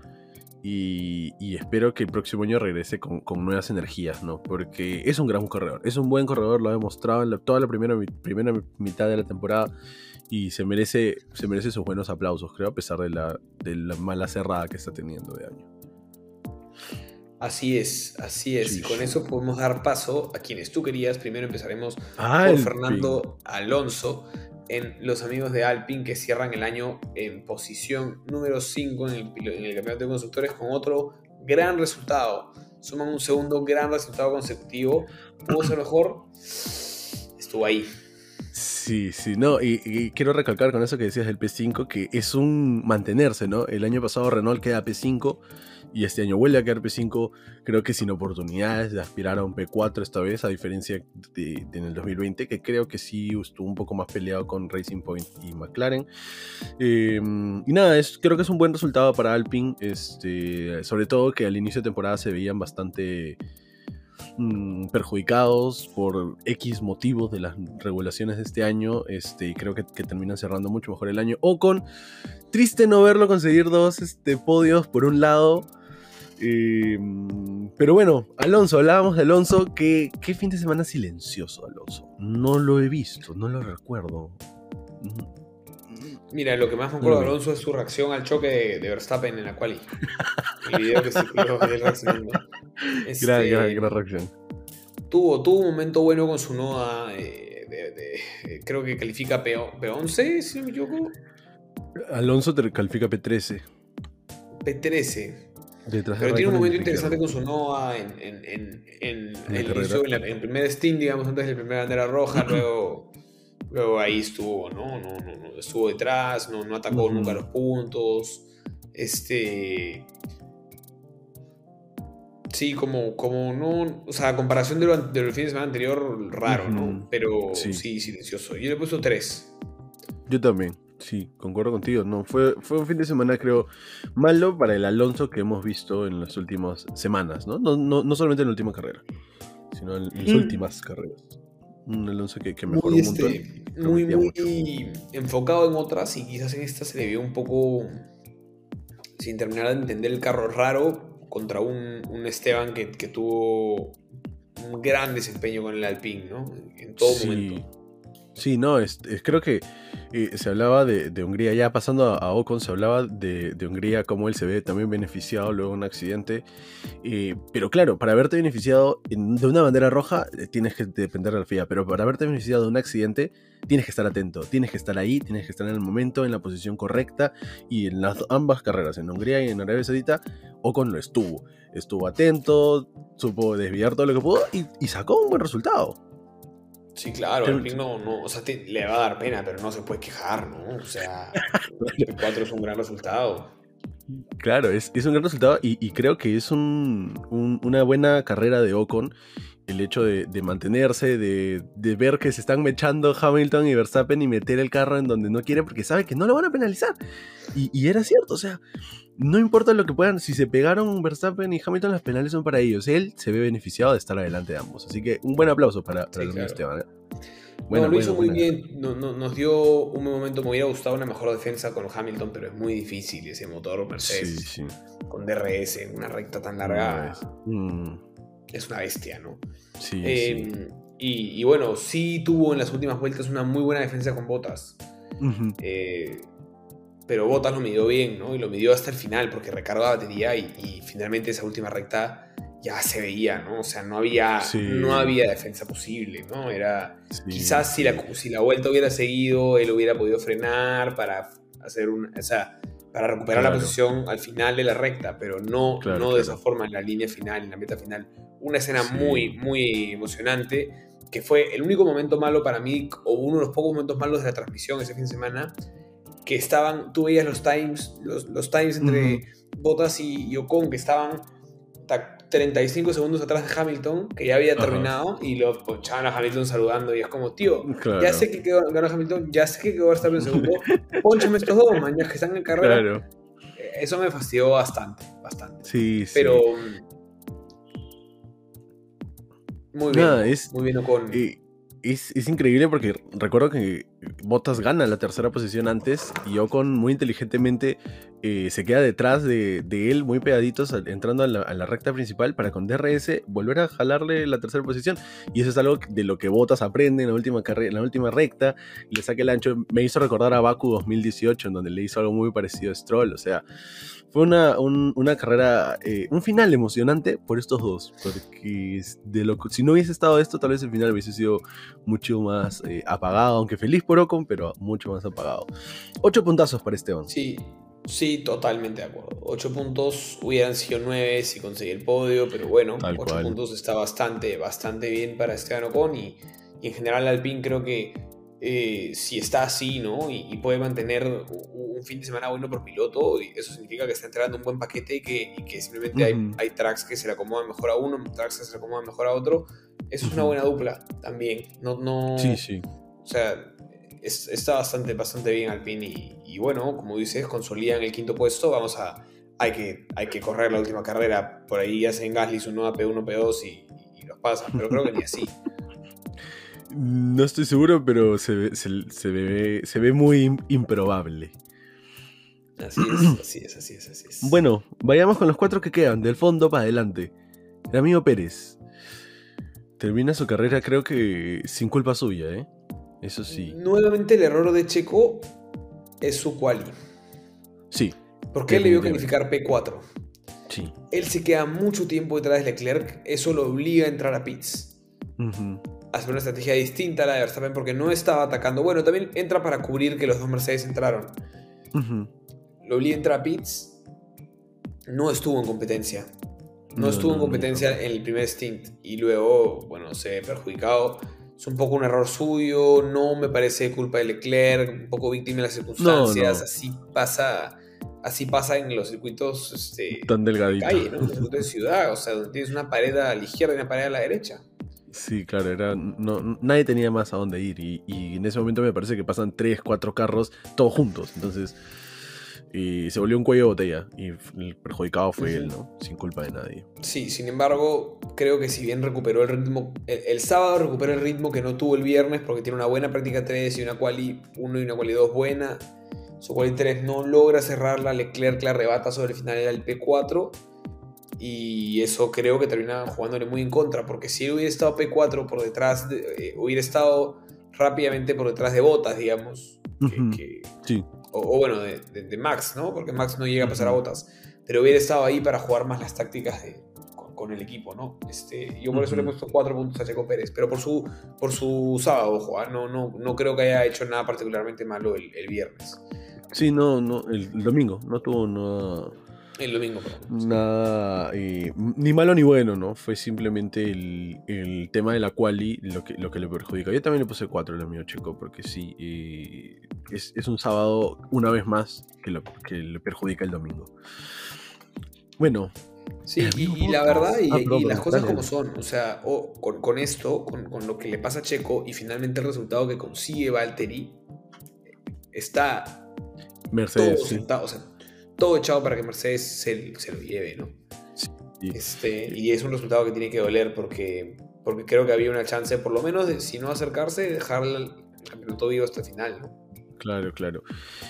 y, y espero que el próximo año regrese con, con nuevas energías, ¿no? Porque es un gran corredor, es un buen corredor, lo ha demostrado en la, toda la primera, primera mitad de la temporada y se merece, se merece sus buenos aplausos, creo, a pesar de la, de la mala cerrada que está teniendo de año. Así es, así es. Sí, y con sí. eso podemos dar paso a quienes tú querías. Primero empezaremos Alpine. Por Fernando Alonso en los amigos de Alpine, que cierran el año en posición número cinco en el, en el campeonato de constructores con otro gran resultado. Suman un segundo gran resultado consecutivo. ¿Pudo ser mejor? Estuvo ahí. Sí, sí, no, y, y quiero recalcar con eso que decías del P cinco, que es un mantenerse, ¿no? El año pasado Renault queda P cinco y este año vuelve a quedar P cinco, creo que sin oportunidades de aspirar a un P cuatro esta vez, a diferencia de, de en el dos mil veinte, que creo que sí estuvo un poco más peleado con Racing Point y McLaren. Eh, y nada, es, creo que es un buen resultado para Alpine, este, sobre todo que al inicio de temporada se veían bastante... perjudicados por X motivos de las regulaciones de este año, este, y creo que, que terminan cerrando mucho mejor el año. Ocon, triste no verlo conseguir dos este, podios por un lado, eh, pero bueno, Alonso, hablábamos de Alonso, que, qué fin de semana silencioso Alonso, no lo he visto, no lo recuerdo. Mira, lo que más concuerdo de Alonso es su reacción al choque de, de Verstappen en la quali. El video que se tiró de él reaccionando. Este, gran, gran, gran reacción. Tuvo, tuvo un momento bueno con Tsunoda. Eh, de, de, de, creo que califica P once, si no me equivoco. Alonso te califica P trece. P trece. Pero tiene un momento interesante con Tsunoda en, en, en, en, en el inicio, en, la, en primer stint, digamos, antes del primer bandera roja, luego, luego ahí estuvo, ¿no? No, no, no estuvo detrás, no, no atacó uh-huh. nunca los puntos. Este. Sí, como, como no. O sea, a comparación de lo, de los fines de semana anterior, raro, uh-huh. ¿no? Pero sí. sí, silencioso. Yo le he puesto tres. Yo también. Sí, concuerdo contigo. No, fue, fue un fin de semana, creo, malo para el Alonso que hemos visto en las últimas semanas, ¿no? No, no, no solamente en la última carrera, sino en, en mm. las últimas carreras. Un Alonso que, que mejoró muy un montón. Este, muy, muy mucho. Enfocado en otras, y quizás en esta se le vio un poco sin terminar de entender el carro raro contra un, un Esteban que, que tuvo un gran desempeño con el Alpine, ¿no? En todo sí. momento. Sí, no, es, es, creo que eh, se hablaba de, de Hungría, ya pasando a, a Ocon, se hablaba de, de Hungría, como él se ve también beneficiado luego de un accidente, eh, pero claro, para haberte beneficiado en, de una bandera roja eh, tienes que depender de la F I A, pero para haberte beneficiado de un accidente tienes que estar atento, tienes que estar ahí, tienes que estar en el momento, en la posición correcta, y en las ambas carreras, en Hungría y en Arabia Saudita, Ocon lo estuvo, estuvo atento, supo desviar todo lo que pudo y, y sacó un buen resultado. Sí, claro, al fin no, no, o sea, te, le va a dar pena, pero no se puede quejar, ¿no? O sea, el cuatro es un gran resultado. Claro, es, es un gran resultado y, y creo que es un, un, una buena carrera de Ocon, el hecho de, de mantenerse, de, de ver que se están mechando Hamilton y Verstappen y meter el carro en donde no quiere porque sabe que no lo van a penalizar. Y, y era cierto, o sea, no importa lo que puedan, si se pegaron Verstappen y Hamilton, las penales son para ellos. Él se ve beneficiado de estar adelante de ambos. Así que un buen aplauso para, para sí, el claro. Esteban. Bueno, no, lo hizo buena, muy buena. bien, no, no, nos dio un momento, me hubiera gustado una mejor defensa con Hamilton, pero es muy difícil ese motor Mercedes sí, sí. con D R S en una recta tan larga. Mm. Es una bestia, ¿no? Sí, eh, sí. Y, y bueno, sí tuvo en las últimas vueltas una muy buena defensa con Bottas. Uh-huh. Eh, pero Bottas lo midió bien, ¿no? Y lo midió hasta el final porque recargaba batería y, y finalmente esa última recta ya se veía, ¿no? O sea, no había, sí. no había defensa posible, ¿no? Era sí. quizás si la, si la vuelta hubiera seguido, él hubiera podido frenar para hacer un... O sea, para recuperar claro. la posición al final de la recta, pero no, claro, no de claro. esa forma en la línea final, en la meta final. Una escena sí. muy, muy emocionante, que fue el único momento malo para mí, o uno de los pocos momentos malos de la transmisión ese fin de semana, que estaban, tú veías los times, los, los times entre uh-huh. Bottas y, y Ocon, que estaban treinta y cinco segundos atrás de Hamilton, que ya había uh-huh. terminado, y lo ponchaban a Hamilton saludando, y es como, tío, claro. ya sé que quedó, ganó Hamilton, ya sé que quedó Verstappen en segundo, ponchame estos dos, mañas que están en carrera. Claro. Eso me fastidió bastante, bastante. Sí, pero, sí. Muy bien, Nada, es, muy bien Ocon. Y, es, es increíble porque recuerdo que Bottas gana la tercera posición antes y Ocon muy inteligentemente eh, se queda detrás de, de él, muy pegaditos, entrando a la, a la recta principal para con D R S volver a jalarle la tercera posición. Y eso es algo de lo que Bottas aprende en la última, carre- en la última recta y le saca el ancho. Me hizo recordar a Baku dos mil dieciocho, en donde le hizo algo muy parecido a Stroll. O sea, fue una, un, una carrera, eh, un final emocionante por estos dos. Porque de lo, si no hubiese estado esto, tal vez el final hubiese sido mucho más eh, apagado, aunque feliz por Ocon, pero mucho más apagado. Ocho puntazos para Esteban. Sí, sí, totalmente de acuerdo. Ocho puntos, hubieran sido nueve si conseguí el podio, pero bueno, Tal ocho cual. puntos está bastante, bastante bien para Esteban Ocon y, y en general Alpine creo que eh, si está así, ¿no? Y, y puede mantener un, un fin de semana bueno por piloto, y eso significa que está entregando un buen paquete y que, y que simplemente mm. hay, hay tracks que se le acomodan mejor a uno, tracks que se le acomodan mejor a otro. Eso es una buena dupla también. No, no, sí, sí. O sea, Es, está bastante, bastante bien Alpine y, y bueno, como dices, consolidan el quinto puesto. Vamos a, hay que, hay que correr la última carrera, por ahí hacen Gasly su nueva P uno, P dos y, y los pasan, pero creo que ni así. No estoy seguro, pero se ve, se, se ve, se ve muy improbable. Así es, así es, así es, así es. Bueno, vayamos con los cuatro que quedan, del fondo para adelante. El amigo Pérez termina su carrera, creo que sin culpa suya, ¿eh? Eso sí. Nuevamente el error de Checo es su quali. Sí. Porque él le vio calificar P cuatro. Sí. Él se queda mucho tiempo detrás de Leclerc. Eso lo obliga a entrar a pits. Uh-huh. Hacer una estrategia distinta a la de Verstappen porque no estaba atacando. Bueno, también entra para cubrir que los dos Mercedes entraron. Uh-huh. Lo obliga a entrar a pits. No estuvo en competencia. No, no estuvo no, en competencia no, no. en el primer stint. Y luego, bueno, se ha perjudicado. Es un poco un error suyo. No me parece culpa de Leclerc. Un poco víctima de las circunstancias. No, no. Así pasa... Así pasa en los circuitos este, tan delgadito. De calle, ¿no? En los circuitos de ciudad, o sea, donde tienes una pared a la izquierda y una pared a la derecha. Sí, claro, era, no, nadie tenía más a dónde ir. Y, y en ese momento me parece que pasan tres, cuatro carros todos juntos. Entonces, y se volvió un cuello de botella. Y el perjudicado fue sí. él, ¿no? Sin culpa de nadie. Sí, sin embargo, creo que si bien recuperó el ritmo. El, el sábado recuperó el ritmo que no tuvo el viernes, porque tiene una buena práctica tres y una quali uno y una quali dos buena. Su quali tres no logra cerrarla, Leclerc la arrebata sobre el final, era el P cuatro, y eso creo que termina jugándole muy en contra, porque si hubiera estado P cuatro por detrás, de, eh, hubiera estado rápidamente por detrás de Bottas, digamos, uh-huh. que, que, sí. o, o bueno, de, de, de Max, ¿no? Porque Max no llega a pasar a Bottas, pero hubiera estado ahí para jugar más las tácticas de, con, con el equipo, ¿no? Este, yo por eso uh-huh. le he puesto cuatro puntos a Checo Pérez, pero por su, por su sábado, ojo, ¿eh? no, no, no creo que haya hecho nada particularmente malo el, el viernes. Sí, no, no, el domingo, no tuvo nada... El domingo, perdón. Nada, eh, ni malo ni bueno, ¿no? Fue simplemente el, el tema de la quali lo que, lo que le perjudica. Yo también le puse cuatro al amigo Checo, porque sí, eh, es, es un sábado, una vez más, que, lo, que le perjudica el domingo. Bueno. Sí, y, y la verdad, y, ah, perdón, y las cosas dale. como son, o sea, oh, con, con esto, con, con lo que le pasa a Checo, y finalmente el resultado que consigue Valtteri, está... Mercedes, todo, sí. sentado, o sea, todo echado para que Mercedes se, se lo lleve, ¿no? Sí, sí, este, sí. Y es un resultado que tiene que doler porque, porque creo que había una chance, por lo menos, de, si no acercarse, de dejar el campeonato vivo hasta el final, ¿no? Claro, claro.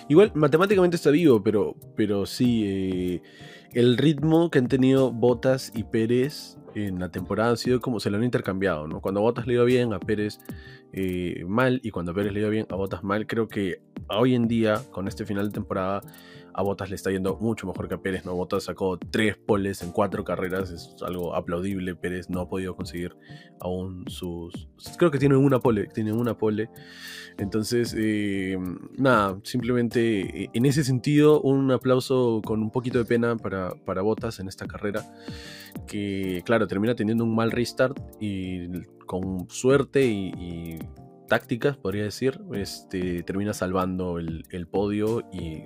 Igual, matemáticamente está vivo, pero, pero sí, eh, el ritmo que han tenido Bottas y Pérez en la temporada ha sido como se lo han intercambiado, ¿no? Cuando a Bottas le iba bien, a Pérez eh, mal, y cuando a Pérez le iba bien, a Bottas mal. Creo que hoy en día, con este final de temporada, a Bottas le está yendo mucho mejor que a Pérez, ¿no? Bottas sacó tres poles en cuatro carreras, es algo aplaudible. Pérez no ha podido conseguir aún sus... Creo que tiene una pole, tiene una pole. Entonces, eh, nada, simplemente en ese sentido, un aplauso con un poquito de pena para, para Bottas en esta carrera, que claro, termina teniendo un mal restart y con suerte y... y tácticas, podría decir, este, termina salvando el, el podio y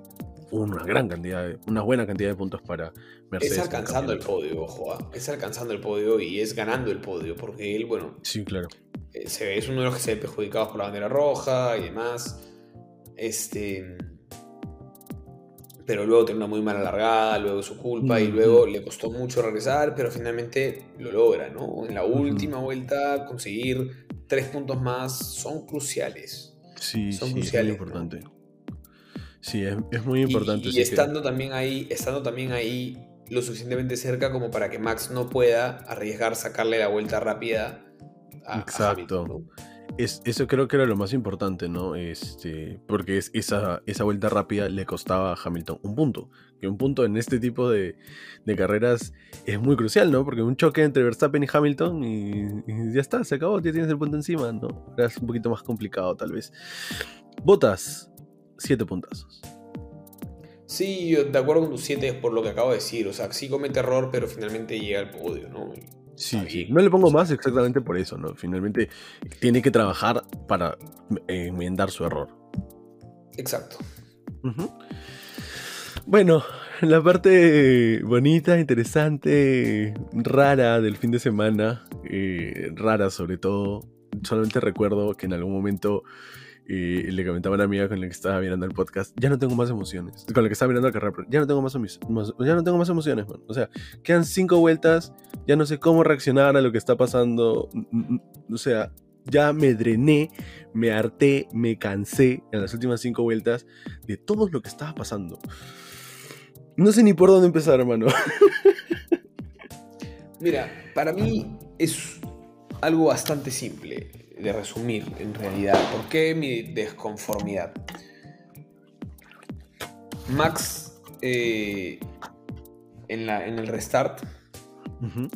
una gran cantidad, de, una buena cantidad de puntos para Mercedes. Es alcanzando el podio, ojo, es alcanzando el podio y es ganando el podio, porque él, bueno, sí, claro, se, es uno de los que se ve perjudicados por la bandera roja y demás, este, pero luego tiene una muy mala largada, luego su culpa, mm-hmm. y luego le costó mucho regresar, pero finalmente lo logra, ¿no? En la última mm-hmm. vuelta conseguir tres puntos más son cruciales. Sí, son sí, cruciales, es muy importante. ¿No? Sí, es, es muy importante. Y, y estando que... también ahí, estando también ahí lo suficientemente cerca como para que Max no pueda arriesgar sacarle la vuelta rápida a, Exacto. a Hamilton, ¿no? Es, eso creo que era lo más importante, ¿no? Este, porque es, esa, esa vuelta rápida le costaba a Hamilton un punto. Que un punto en este tipo de, de carreras es muy crucial, ¿no? Porque un choque entre Verstappen y Hamilton y, y ya está, se acabó, ya tienes el punto encima, ¿no? Era un poquito más complicado, tal vez. Bottas, siete puntazos. Sí, yo de acuerdo con tus siete por lo que acabo de decir. O sea, sí comete error, pero finalmente llega al podio, ¿no? Sí, sí, no le pongo más exactamente por eso, ¿no? Finalmente tiene que trabajar para enmendar su error. Exacto. Uh-huh. Bueno, la parte bonita, interesante, rara del fin de semana, eh, rara sobre todo, solamente recuerdo que en algún momento... Y le comentaba a una amiga con la que estaba mirando el podcast, ya no tengo más emociones, con la que estaba mirando la carrera, ya no tengo más, más, ya no tengo más emociones, man. O sea, quedan cinco vueltas, ya no sé cómo reaccionar a lo que está pasando, o sea, ya me drené, me harté, me cansé en las últimas cinco vueltas de todo lo que estaba pasando. No sé ni por dónde empezar, hermano. Mira, para mí es algo bastante simple de resumir en realidad. ¿Por qué mi desconformidad? Max eh, en, la, en el restart, uh-huh.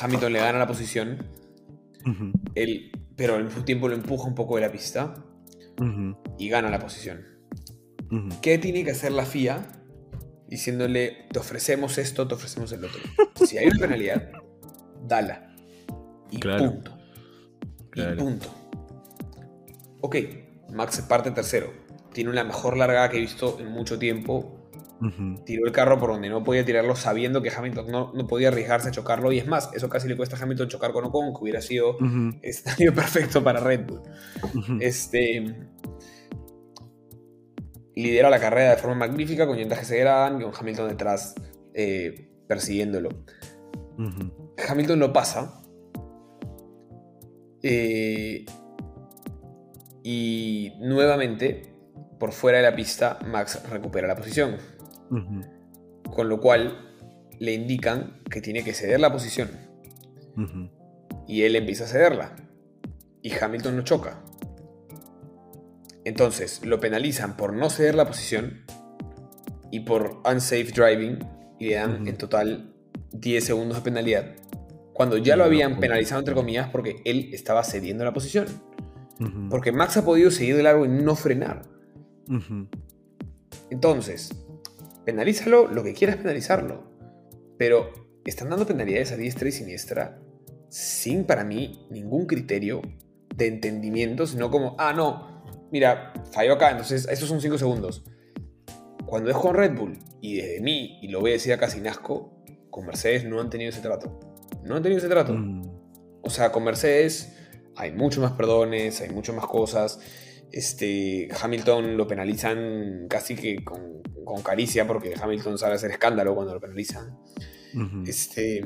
Hamilton le gana la posición, uh-huh. él, pero al mismo tiempo lo empuja un poco de la pista, uh-huh. y gana la posición. Uh-huh. ¿Qué tiene que hacer la F I A? Diciéndole, te ofrecemos esto, te ofrecemos el otro. Si hay una penalidad, dala. Y claro. punto. Claro. Y punto. Ok, Max se parte tercero. Tiene una mejor largada que he visto en mucho tiempo. Uh-huh. Tiró el carro por donde no podía tirarlo, sabiendo que Hamilton no, no podía arriesgarse a chocarlo. Y es más, eso casi le cuesta a Hamilton chocar con Ocon, que hubiera sido uh-huh. escenario perfecto para Red Bull. Uh-huh. Este... lidera la carrera de forma magnífica, con llantas que se degradan y con Hamilton detrás eh, persiguiéndolo. Uh-huh. Hamilton lo pasa. Eh, y nuevamente, por fuera de la pista, Max recupera la posición. Uh-huh. Con lo cual, le indican que tiene que ceder la posición. Uh-huh. Y él empieza a cederla. Y Hamilton lo choca. Entonces, lo penalizan por no ceder la posición y por unsafe driving, y le dan uh-huh. en total diez segundos de penalidad. Cuando ya lo habían penalizado, entre comillas, porque él estaba cediendo la posición. Uh-huh. Porque Max ha podido seguir de largo y no frenar. Uh-huh. Entonces, penalízalo lo que quieras penalizarlo. Pero están dando penalidades a diestra y siniestra sin, para mí, ningún criterio de entendimiento, sino como, ah, no... mira, falló acá, entonces esos son cinco segundos. Cuando es con Red Bull, y desde mí, y lo voy a decir acá sin asco, con Mercedes no han tenido ese trato. No han tenido ese trato. Mm. O sea, con Mercedes hay mucho más perdones, hay mucho más cosas. Este, Hamilton lo penalizan casi que con, con caricia, porque Hamilton sabe hacer escándalo cuando lo penalizan. Mm-hmm. Este,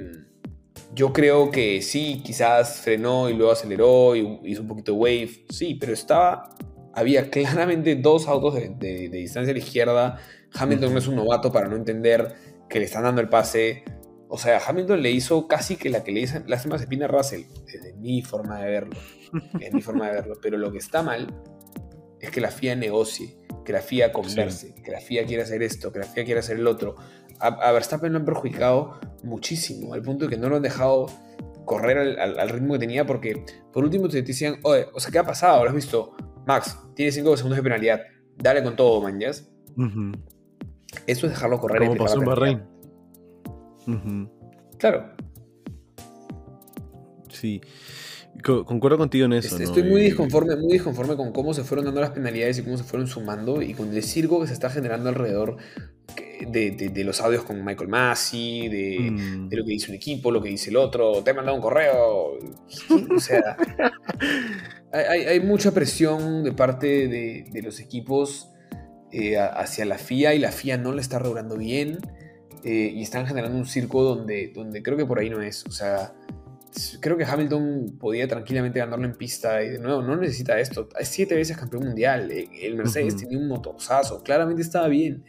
yo creo que sí, quizás frenó y luego aceleró y hizo un poquito de wave. Sí, pero estaba... había claramente dos autos de, de, de distancia a la izquierda. Hamilton no es un novato para no entender que le están dando el pase. O sea, Hamilton le hizo casi que la que le hizo la semana Mazepin a Russell. Desde mi forma de verlo. Es mi forma de verlo. Pero lo que está mal es que la F I A negocie, que la F I A converse, sí. que la F I A quiera hacer esto, que la F I A quiera hacer el otro. A, a Verstappen lo han perjudicado muchísimo, al punto de que no lo han dejado correr al, al, al ritmo que tenía, porque por último te decían, oye, o sea, ¿qué ha pasado? ¿Lo has visto? Max, tiene cinco segundos de penalidad. Dale con todo, manjas. Uh-huh. Eso es dejarlo correr. Como pasó en Bahrein. Uh-huh. Claro. Sí. Co- concuerdo contigo en eso. Este, ¿no? Estoy muy disconforme, muy disconforme con cómo se fueron dando las penalidades y cómo se fueron sumando y con el circo que se está generando alrededor de, de, de los audios con Michael Masi, de, mm. de lo que dice un equipo, lo que dice el otro. Te he mandado un correo. O sea... Hay, hay mucha presión de parte de, de los equipos eh, hacia la F I A, y la F I A no la está regulando bien, eh, y están generando un circo donde, donde creo que por ahí no es. O sea, creo que Hamilton podía tranquilamente ganarlo en pista, y de nuevo, no necesita esto. Es siete veces campeón mundial. El Mercedes uh-huh. tenía un motosazo, claramente estaba bien.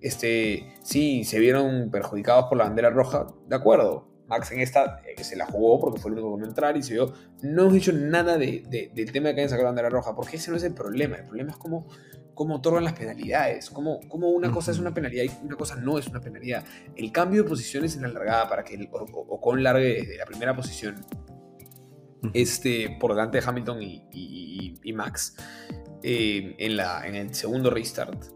Este, sí, se vieron perjudicados por la bandera roja, de acuerdo. Max en esta eh, se la jugó porque fue el único que no entrar y se vio. No hemos dicho nada de, de, del tema de que hayan sacado la bandera roja, porque ese no es el problema. El problema es cómo, cómo otorgan las penalidades, cómo, cómo una uh-huh. cosa es una penalidad y una cosa no es una penalidad. El cambio de posiciones en la largada para que el o, o, Ocon largue desde la primera posición uh-huh. este, por delante de Hamilton y, y, y, y Max eh, en, la, en el segundo restart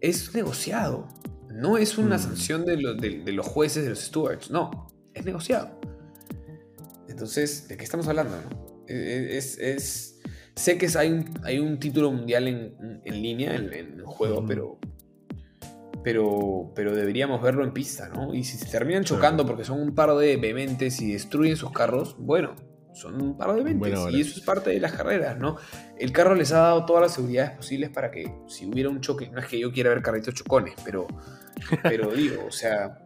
es negociado. No es una mm. sanción de, lo, de, de los jueces, de los stewards. No, es negociado. Entonces, ¿de qué estamos hablando? ¿No? Es, es, es, sé que es, hay, un, hay un título mundial en, en línea, en, en juego, mm. pero, pero, pero deberíamos verlo en pista, ¿no? Y si se terminan chocando claro. porque son un par de vehementes y destruyen sus carros, bueno, son un par de vehementes. Bueno, y eso es parte de las carreras, ¿no? El carro les ha dado todas las seguridades posibles para que si hubiera un choque... No es que yo quiera ver carritos chocones, pero... Pero digo, o sea,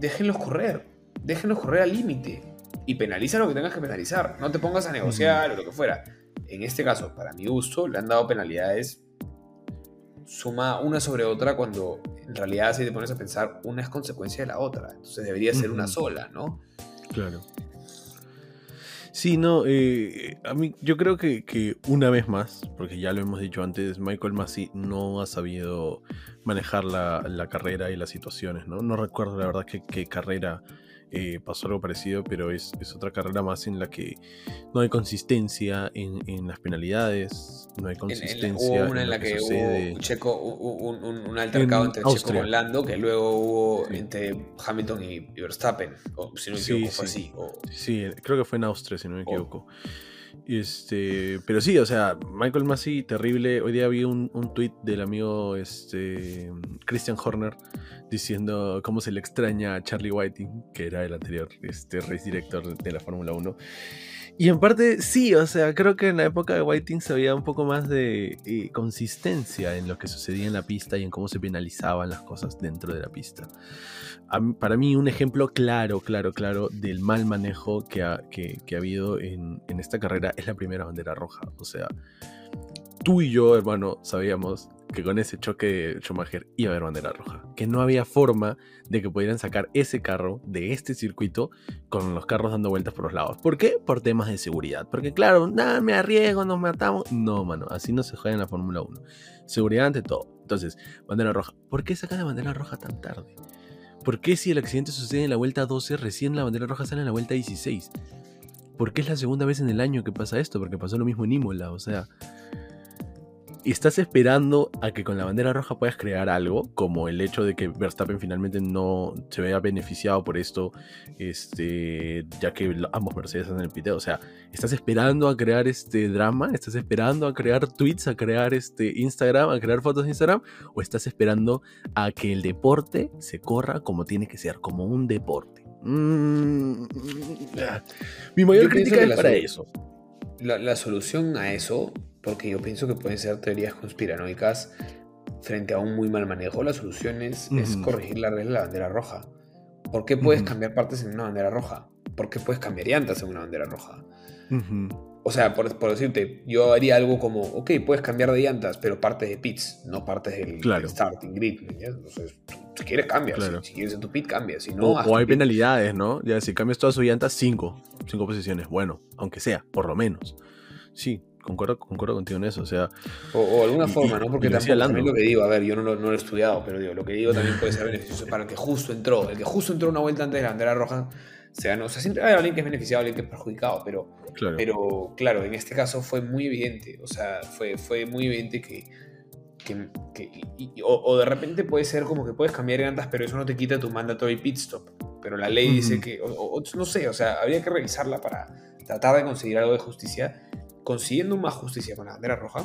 déjenlos correr, déjenlos correr al límite y penaliza lo que tengas que penalizar. No te pongas a negociar uh-huh. o lo que fuera. En este caso, para mi gusto, le han dado penalidades suma una sobre otra, cuando en realidad, si te pones a pensar, una es consecuencia de la otra. Entonces debería ser uh-huh. una sola, ¿no? Claro. Sí, no, eh, a mí, yo creo que, que una vez más, porque ya lo hemos dicho antes, Michael Masi no ha sabido manejar la, la carrera y las situaciones, ¿no? No recuerdo la verdad que, que carrera eh, pasó algo parecido, pero es, es otra carrera más en la que no hay consistencia en, en las penalidades, no hay consistencia en, en, hubo una en, en la que, que sucede. Hubo un checo, un, un, un altercado en entre Austria. Checo con Lando, que luego hubo sí. entre Hamilton y, y Verstappen, o, si no me equivoco, sí, fue sí. así. O... Sí, creo que fue en Austria, si no me equivoco. Oh. Este, pero sí, o sea, Michael Masi, terrible. Hoy día vi un, un tweet del amigo este, Christian Horner diciendo cómo se le extraña a Charlie Whiting, que era el anterior este, race director de la Fórmula uno. Y en parte sí, o sea, creo que en la época de Whiting se había un poco más de eh, consistencia en lo que sucedía en la pista y en cómo se penalizaban las cosas dentro de la pista. A, para mí un ejemplo claro, claro, claro del mal manejo que ha, que, que ha habido en, en esta carrera es la primera bandera roja. O sea, tú y yo, hermano, sabíamos que con ese choque de Schumacher iba a haber bandera roja, que no había forma de que pudieran sacar ese carro de este circuito con los carros dando vueltas por los lados. ¿Por qué? Por temas de seguridad, porque claro, nada, me arriesgo, nos matamos, no, mano, así no se juega en la Fórmula uno, seguridad ante todo. Entonces, bandera roja, ¿por qué sacan la bandera roja tan tarde? ¿Por qué si el accidente sucede en la vuelta doce, recién la bandera roja sale en la vuelta dieciséis? ¿Por qué es la segunda vez en el año que pasa esto? Porque pasó lo mismo en Imola, o sea... Y estás esperando a que con la bandera roja puedas crear algo, como el hecho de que Verstappen finalmente no se vea beneficiado por esto, este, ya que ambos Mercedes están en el piteo. O sea, estás esperando a crear este drama, estás esperando a crear tweets, a crear este Instagram, a crear fotos de Instagram, o estás esperando a que el deporte se corra como tiene que ser, como un deporte. Mm, mi mayor Yo crítica es para eso. La, la solución a eso... Porque yo pienso que pueden ser teorías conspiranoicas frente a un muy mal manejo. La solución es, mm. es corregir la regla de la bandera roja. ¿Por qué puedes mm. cambiar partes en una bandera roja? ¿Por qué puedes cambiar llantas en una bandera roja? Mm-hmm. O sea, por, por decirte, yo haría algo como, ok, puedes cambiar de llantas, pero partes de pits, no partes del, claro. del starting grid. ¿Sí? Entonces, tú, si quieres, cambias. Claro. Si, si quieres en tu pit, cambias. Si no, o, o hay pit. penalidades, ¿no? Ya, si cambias todas sus llantas, cinco. Cinco posiciones. Bueno, aunque sea, por lo menos. Sí. Concuerdo, concuerdo contigo en eso, o sea... O, o alguna y, forma, ¿no? Porque tampoco, también lo que digo, a ver, yo no lo, no lo he estudiado, pero digo, lo que digo también puede ser beneficioso para el que justo entró. El que justo entró una vuelta antes de la bandera roja, se ganó. O sea, siempre hay alguien que es beneficiado, alguien que es perjudicado, pero claro, pero, claro en este caso fue muy evidente. O sea, fue, fue muy evidente que... que, que y, y, o, o de repente puede ser como que puedes cambiar llantas, pero eso no te quita tu mandatory pit stop. Pero la ley mm. dice que... O, o, no sé, o sea, habría que revisarla para tratar de conseguir algo de justicia... consiguiendo más justicia con la bandera roja,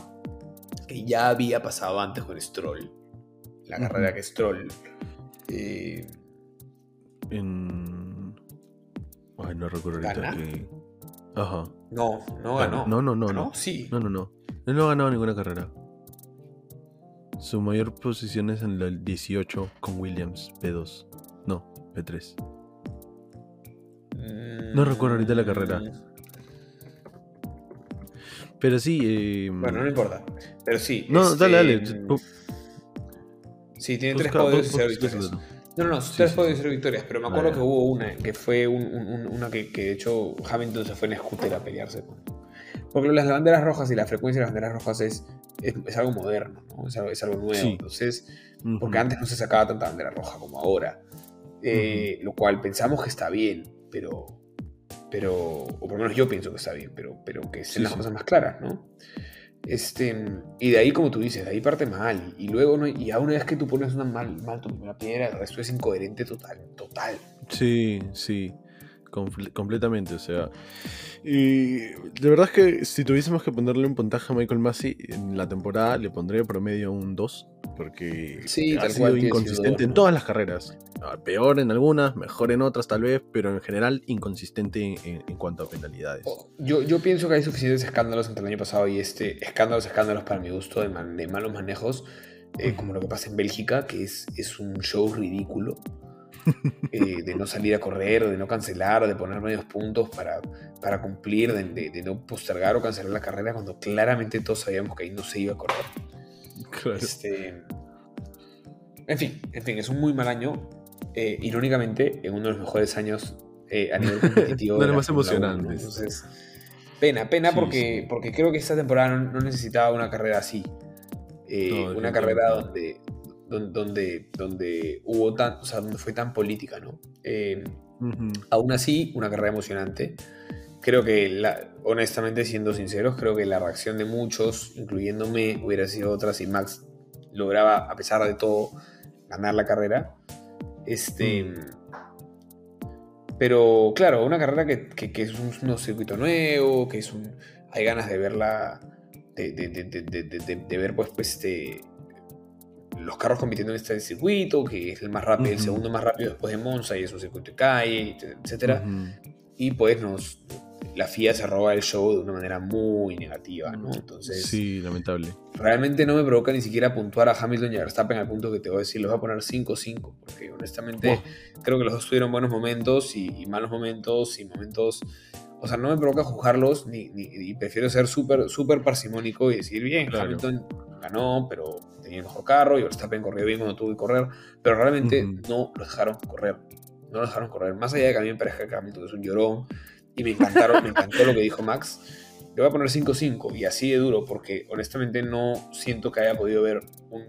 que ya había pasado antes con Stroll, la uh-huh. carrera que Stroll eh, en... Ay, no recuerdo ¿Gana? ahorita que... Ajá. No, no ganó. No, no, no, ¿Ganó? no. Sí. No, no, no. Él no ha ganado ninguna carrera. Su mayor posición es en la dieciocho con Williams, P dos. No, P tres. Mm... No recuerdo ahorita la carrera. Pero sí... Eh... Bueno, no importa. Pero sí... No, este... dale, dale. Uf. Sí, tiene Busca, tres podios y cero victorias. No, no, no, sí, tres sí, podios y cero victorias. Pero me acuerdo ah, que hubo una, que fue un, un, una que, que de hecho Hamilton se fue en scooter a pelearse. Porque las banderas rojas y la frecuencia de las banderas rojas es, es, es algo moderno, ¿no? Es algo, es algo nuevo. Sí. Entonces, uh-huh. porque antes no se sacaba tanta bandera roja como ahora. Eh, uh-huh. Lo cual pensamos que está bien, pero... Pero, o por lo menos yo pienso que está bien, pero, pero que sean sí, las sí. cosas más claras, ¿no? Este, y de ahí, como tú dices, de ahí parte mal. Y luego, no, y a una vez que tú pones una mal, mal tu primera piedra, el resto es incoherente total, total. Sí, sí, Comple- completamente, o sea... Y de verdad es que si tuviésemos que ponerle un puntaje a Michael Masi en la temporada, le pondría promedio un dos, porque sí, ha sido inconsistente en todas las carreras. Peor en algunas, mejor en otras tal vez, pero en general inconsistente en, en cuanto a penalidades. Yo, yo pienso que hay suficientes escándalos entre el año pasado y este, escándalos, escándalos para mi gusto, de, man, de malos manejos, eh, uh-huh. como lo que pasa en Bélgica, que es, es un show ridículo. Eh, de no salir a correr, de no cancelar, de poner medios puntos para, para cumplir, de, de, de no postergar o cancelar la carrera cuando claramente todos sabíamos que ahí no se iba a correr. Claro. Este, en fin, en fin, es un muy mal año. Eh, irónicamente, en uno de los mejores años eh, a nivel competitivo. No era más emocionante. uno, entonces, pena, pena sí, porque, sí. porque creo que esta temporada no, no necesitaba una carrera así. Eh, no, una carrera no. donde, donde, donde hubo tan, o sea, donde fue tan política, ¿no? Eh, uh-huh. Aún así, una carrera emocionante. Creo que, la, honestamente, siendo sinceros, creo que la reacción de muchos, incluyéndome, hubiera sido otra si Max lograba, a pesar de todo, ganar la carrera. Este, mm. Pero, claro, una carrera que, que, que es un, un circuito nuevo, que es un... Hay ganas de verla, de, de, de, de, de, de, de ver, pues, pues este, los carros compitiendo en este circuito, que es el más rápido, mm-hmm. el segundo más rápido después de Monza, y es un circuito de calle, etcétera. Mm-hmm. Y, pues, nos... la F I A se roba el show de una manera muy negativa, ¿no? Entonces, sí, lamentable. Realmente no me provoca ni siquiera puntuar a Hamilton y a Verstappen al punto que te voy a decir, los voy a poner cinco cinco, porque honestamente wow. creo que los dos tuvieron buenos momentos y, y malos momentos y momentos... O sea, no me provoca juzgarlos ni, ni, y prefiero ser súper súper parsimónico y decir, bien, claro. Hamilton ganó, pero tenía el mejor carro y Verstappen corrió bien cuando tuvo que correr, pero realmente uh-huh. no lo dejaron correr. No lo dejaron correr. Más allá de que a mí me parece que Hamilton es un llorón, y me encantaron, me encantó lo que dijo Max. Le voy a poner cinco cinco y así de duro, porque honestamente no siento que haya podido ver un,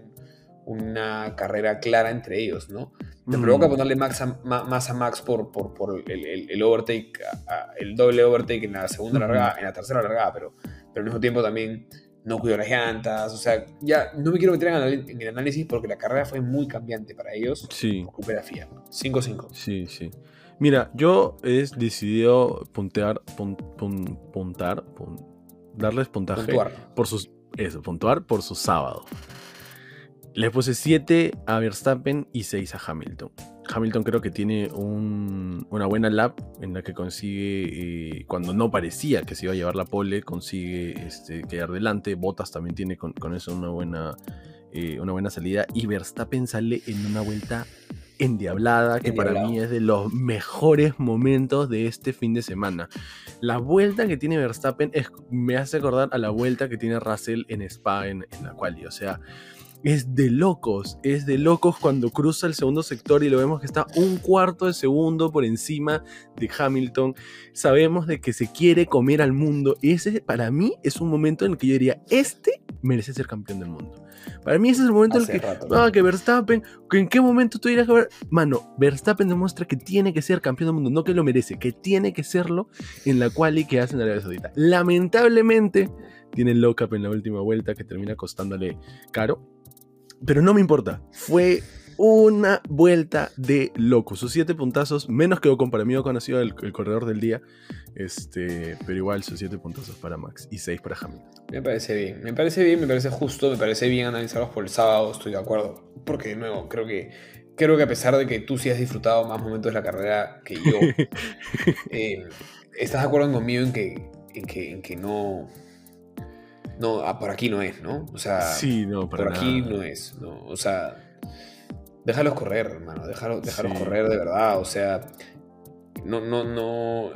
una carrera clara entre ellos, ¿no? Te mm. provoca ponerle Max a, ma, más a Max por, por, por el, el, el overtake, a, a, el doble overtake en la segunda mm. largada, en la tercera largada, pero, pero al mismo tiempo también no cuidó las llantas. O sea, ya no me quiero meter en el análisis porque la carrera fue muy cambiante para ellos. Sí. Por culpa de la F I A. cinco cinco. Sí, sí. Mira, yo he decidido puntear, pun, pun, puntar, pun, darles puntaje puntuar. por sus, eso, puntuar por su sábado. Les puse siete a Verstappen y seis a Hamilton. Hamilton creo que tiene un, una buena lap en la que consigue, eh, cuando no parecía que se iba a llevar la pole, consigue este, quedar delante. Bottas también tiene con, con eso una buena, eh, una buena salida. Y Verstappen sale en una vuelta endiablada, que endiablado. Para mí es de los mejores momentos de este fin de semana. La vuelta que tiene Verstappen es, me hace acordar a la vuelta que tiene Russell en Spa en, en la quali, o sea, es de locos, es de locos cuando cruza el segundo sector y lo vemos que está un cuarto de segundo por encima de Hamilton. Sabemos de que se quiere comer al mundo. Ese para mí es un momento en el que yo diría, este merece ser campeón del mundo. Para mí ese es el momento Hace en el que, rato, ¿no? ah, que Verstappen, ¿en qué momento tú dirás que ver? Mano, Verstappen demuestra que tiene que ser campeón del mundo, no que lo merece, que tiene que serlo en la quali que hace en Arabia Saudita. Lamentablemente tiene el lock-up en la última vuelta que termina costándole caro, pero no me importa, fue una vuelta de locos. Sus siete puntazos, menos que Ocon, para mí Ocon ha sido el, el corredor del día, este, pero igual sus siete puntazos para Max y seis para Hamilton. Me parece bien, me parece bien, me parece justo, me parece bien analizarlos por el sábado, estoy de acuerdo, porque de nuevo, creo que, creo que a pesar de que tú sí has disfrutado más momentos de la carrera que yo, eh, estás de acuerdo conmigo en que, en que, en que no... No, ah, por aquí no es, ¿no? O sea, sí, no, por nada. Aquí no es, ¿no? O sea, déjalos correr, hermano, déjalos, déjalos sí. correr de verdad, o sea, no, no, no,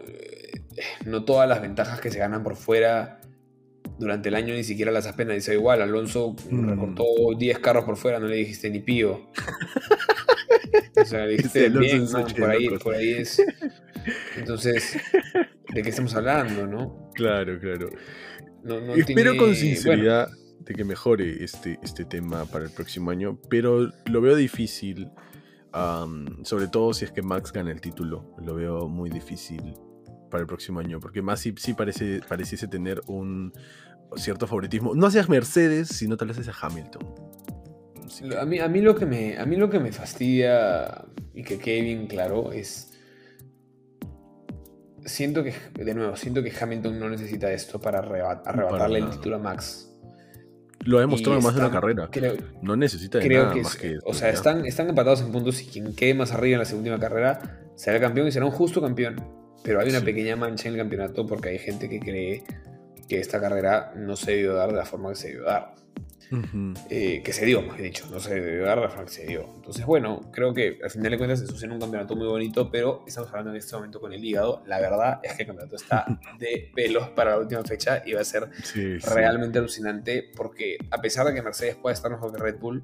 no todas las ventajas que se ganan por fuera durante el año ni siquiera las has penalizado igual. Alonso mm. recortó diez carros por fuera, no le dijiste ni pío. O sea, le dijiste bien, ¿no? Por ahí, por ahí es. Entonces, ¿de qué estamos hablando, no? Claro, claro. No, no Espero tiene... con sinceridad bueno. de que mejore este, este tema para el próximo año, pero lo veo difícil, um, sobre todo si es que Max gana el título, lo veo muy difícil para el próximo año, porque Masi sí parece, pareciese tener un cierto favoritismo, no hacia Mercedes, sino tal vez hacia Hamilton. Que... A, mí, a, mí lo que me, a mí lo que me fastidia y que quede bien claro es... Siento que, de nuevo, siento que Hamilton no necesita esto para arrebat- arrebatarle para el título a Max. Lo ha demostrado más de una carrera. Creo, no necesita de creo nada que, más que... O sea, están, están empatados en puntos y quien quede más arriba en la segunda carrera será el campeón y será un justo campeón. Pero hay una sí. pequeña mancha en el campeonato porque hay gente que cree que esta carrera no se debió dar de la forma que se debió dar. Uh-huh. Eh, que se dio, más bien dicho. No se debió dar de la forma que se dio. Entonces, bueno, creo que al final de cuentas se sucede un campeonato muy bonito, pero estamos hablando en este momento con el hígado. La verdad es que el campeonato está de pelos para la última fecha y va a ser sí, realmente sí. alucinante porque a pesar de que Mercedes pueda estar mejor que Red Bull,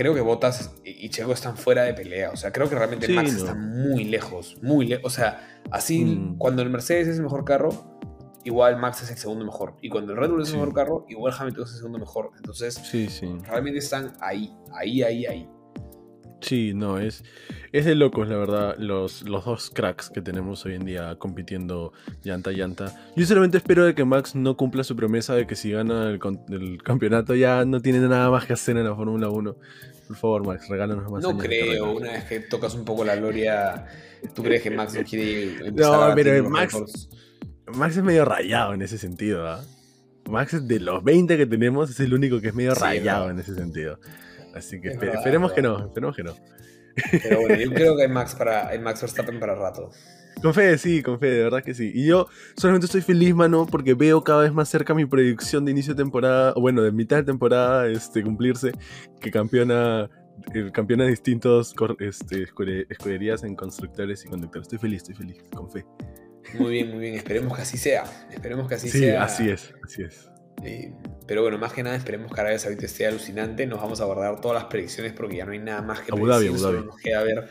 creo que Bottas y Checo están fuera de pelea. O sea, creo que realmente sí, Max no. está muy lejos, muy lejos. O sea, así mm. cuando el Mercedes es el mejor carro, igual Max es el segundo mejor. Y cuando el Red Bull es el sí. mejor carro, igual Hamilton es el segundo mejor. Entonces, sí, sí. realmente están ahí, ahí, ahí, ahí. Sí, no, es, es de locos, la verdad, los, los dos cracks que tenemos hoy en día compitiendo llanta a llanta. Yo solamente espero de que Max no cumpla su promesa de que si gana el, el campeonato ya no tiene nada más que hacer en la Fórmula uno. Por favor, Max, regálanos más. No creo, una vez que tocas un poco la gloria, ¿tú crees que Max no quiere empezar? No, pero Max, Max es medio rayado en ese sentido, ¿verdad? Max, de los veinte que tenemos, es el único que es medio sí, rayado ¿verdad? En ese sentido. Así que es verdad, esperemos verdad. que no, esperemos que no. Pero bueno, yo creo que hay Max, para, hay Max Verstappen para rato. Con fe, sí, con fe, de verdad que sí. Y yo solamente estoy feliz, mano, porque veo cada vez más cerca mi predicción de inicio de temporada, o bueno, de mitad de temporada, este, cumplirse, que campeona, eh, campeona de distintos este, escuderías en constructores y conductores. Estoy feliz, estoy feliz, con fe. Muy bien, muy bien, esperemos que así sea. Esperemos que así sí, sea. Sí, así es, así es. Eh, pero bueno, más que nada esperemos que Arabia Saudita esté alucinante. Nos vamos a guardar todas las predicciones porque ya no hay nada más que predecir, solo nos queda ver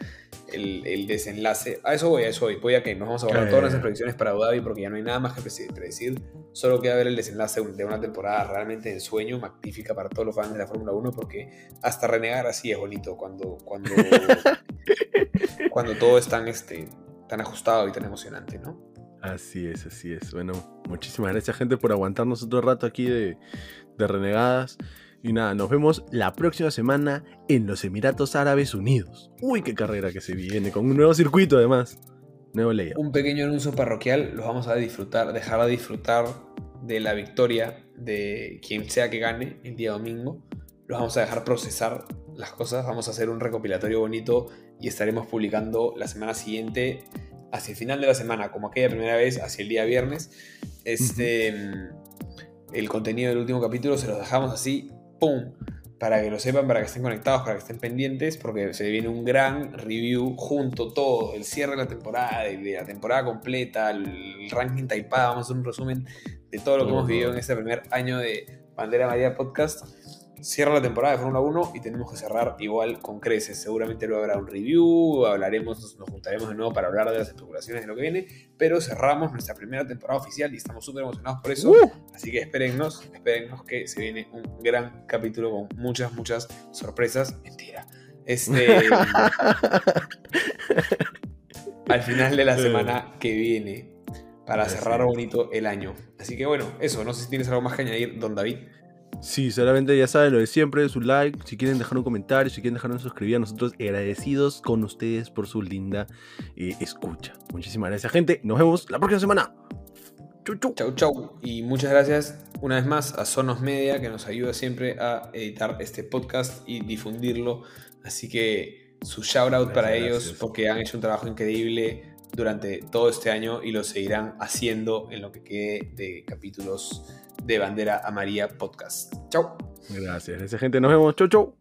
el, el desenlace. A eso voy, a eso voy, voy a que nos vamos a guardar eh. todas las predicciones para Abu Dhabi porque ya no hay nada más que predecir, solo queda ver el desenlace de una temporada realmente de ensueño, magnífica para todos los fans de la Fórmula uno, porque hasta renegar así es bonito cuando cuando, cuando todo es tan, este, tan ajustado y tan emocionante, ¿no? Así es, así es. Bueno, muchísimas gracias, gente, por aguantarnos otro rato aquí de, de Renegadas. Y nada, nos vemos la próxima semana en los Emiratos Árabes Unidos. Uy, qué carrera que se viene, con un nuevo circuito además. Nuevo layout. Un pequeño anuncio parroquial, los vamos a disfrutar, dejar a disfrutar de la victoria de quien sea que gane el día domingo. Los vamos a dejar procesar las cosas, vamos a hacer un recopilatorio bonito y estaremos publicando la semana siguiente, hacia el final de la semana, como aquella primera vez, hacia el día viernes. Este, uh-huh. El contenido del último capítulo se los dejamos así, ¡pum!, para que lo sepan, para que estén conectados, para que estén pendientes, porque se viene un gran review junto todo, el cierre de la temporada, de la temporada completa, el ranking taipada, vamos a hacer un resumen de todo lo que uh-huh. hemos vivido en este primer año de Bandera María Podcast. Cierra la temporada de Fórmula uno y tenemos que cerrar igual con creces. Seguramente luego habrá un review, hablaremos, nos juntaremos de nuevo para hablar de las especulaciones de lo que viene, pero cerramos nuestra primera temporada oficial y estamos súper emocionados por eso. Uh. Así que espérennos, espérennos que se viene un gran capítulo con muchas, muchas sorpresas. Mentira. Este... al final de la semana que viene, para cerrar bonito el año. Así que bueno, eso, no sé si tienes algo más que añadir, don David. Sí, solamente ya saben lo de siempre, su like, si quieren dejar un comentario, si quieren dejar una suscribida, nosotros agradecidos con ustedes por su linda eh, escucha. Muchísimas gracias, gente, nos vemos la próxima semana. Chau, chau. Chau, chau. Y muchas gracias una vez más a Sonos Media, que nos ayuda siempre a editar este podcast y difundirlo, así que su shout out para ellos, gracias, porque han hecho un trabajo increíble durante todo este año y lo seguirán haciendo en lo que quede de capítulos de Bandera Amarilla Podcast. Chau. Gracias, gracias, gente. Nos vemos. Chau, chau.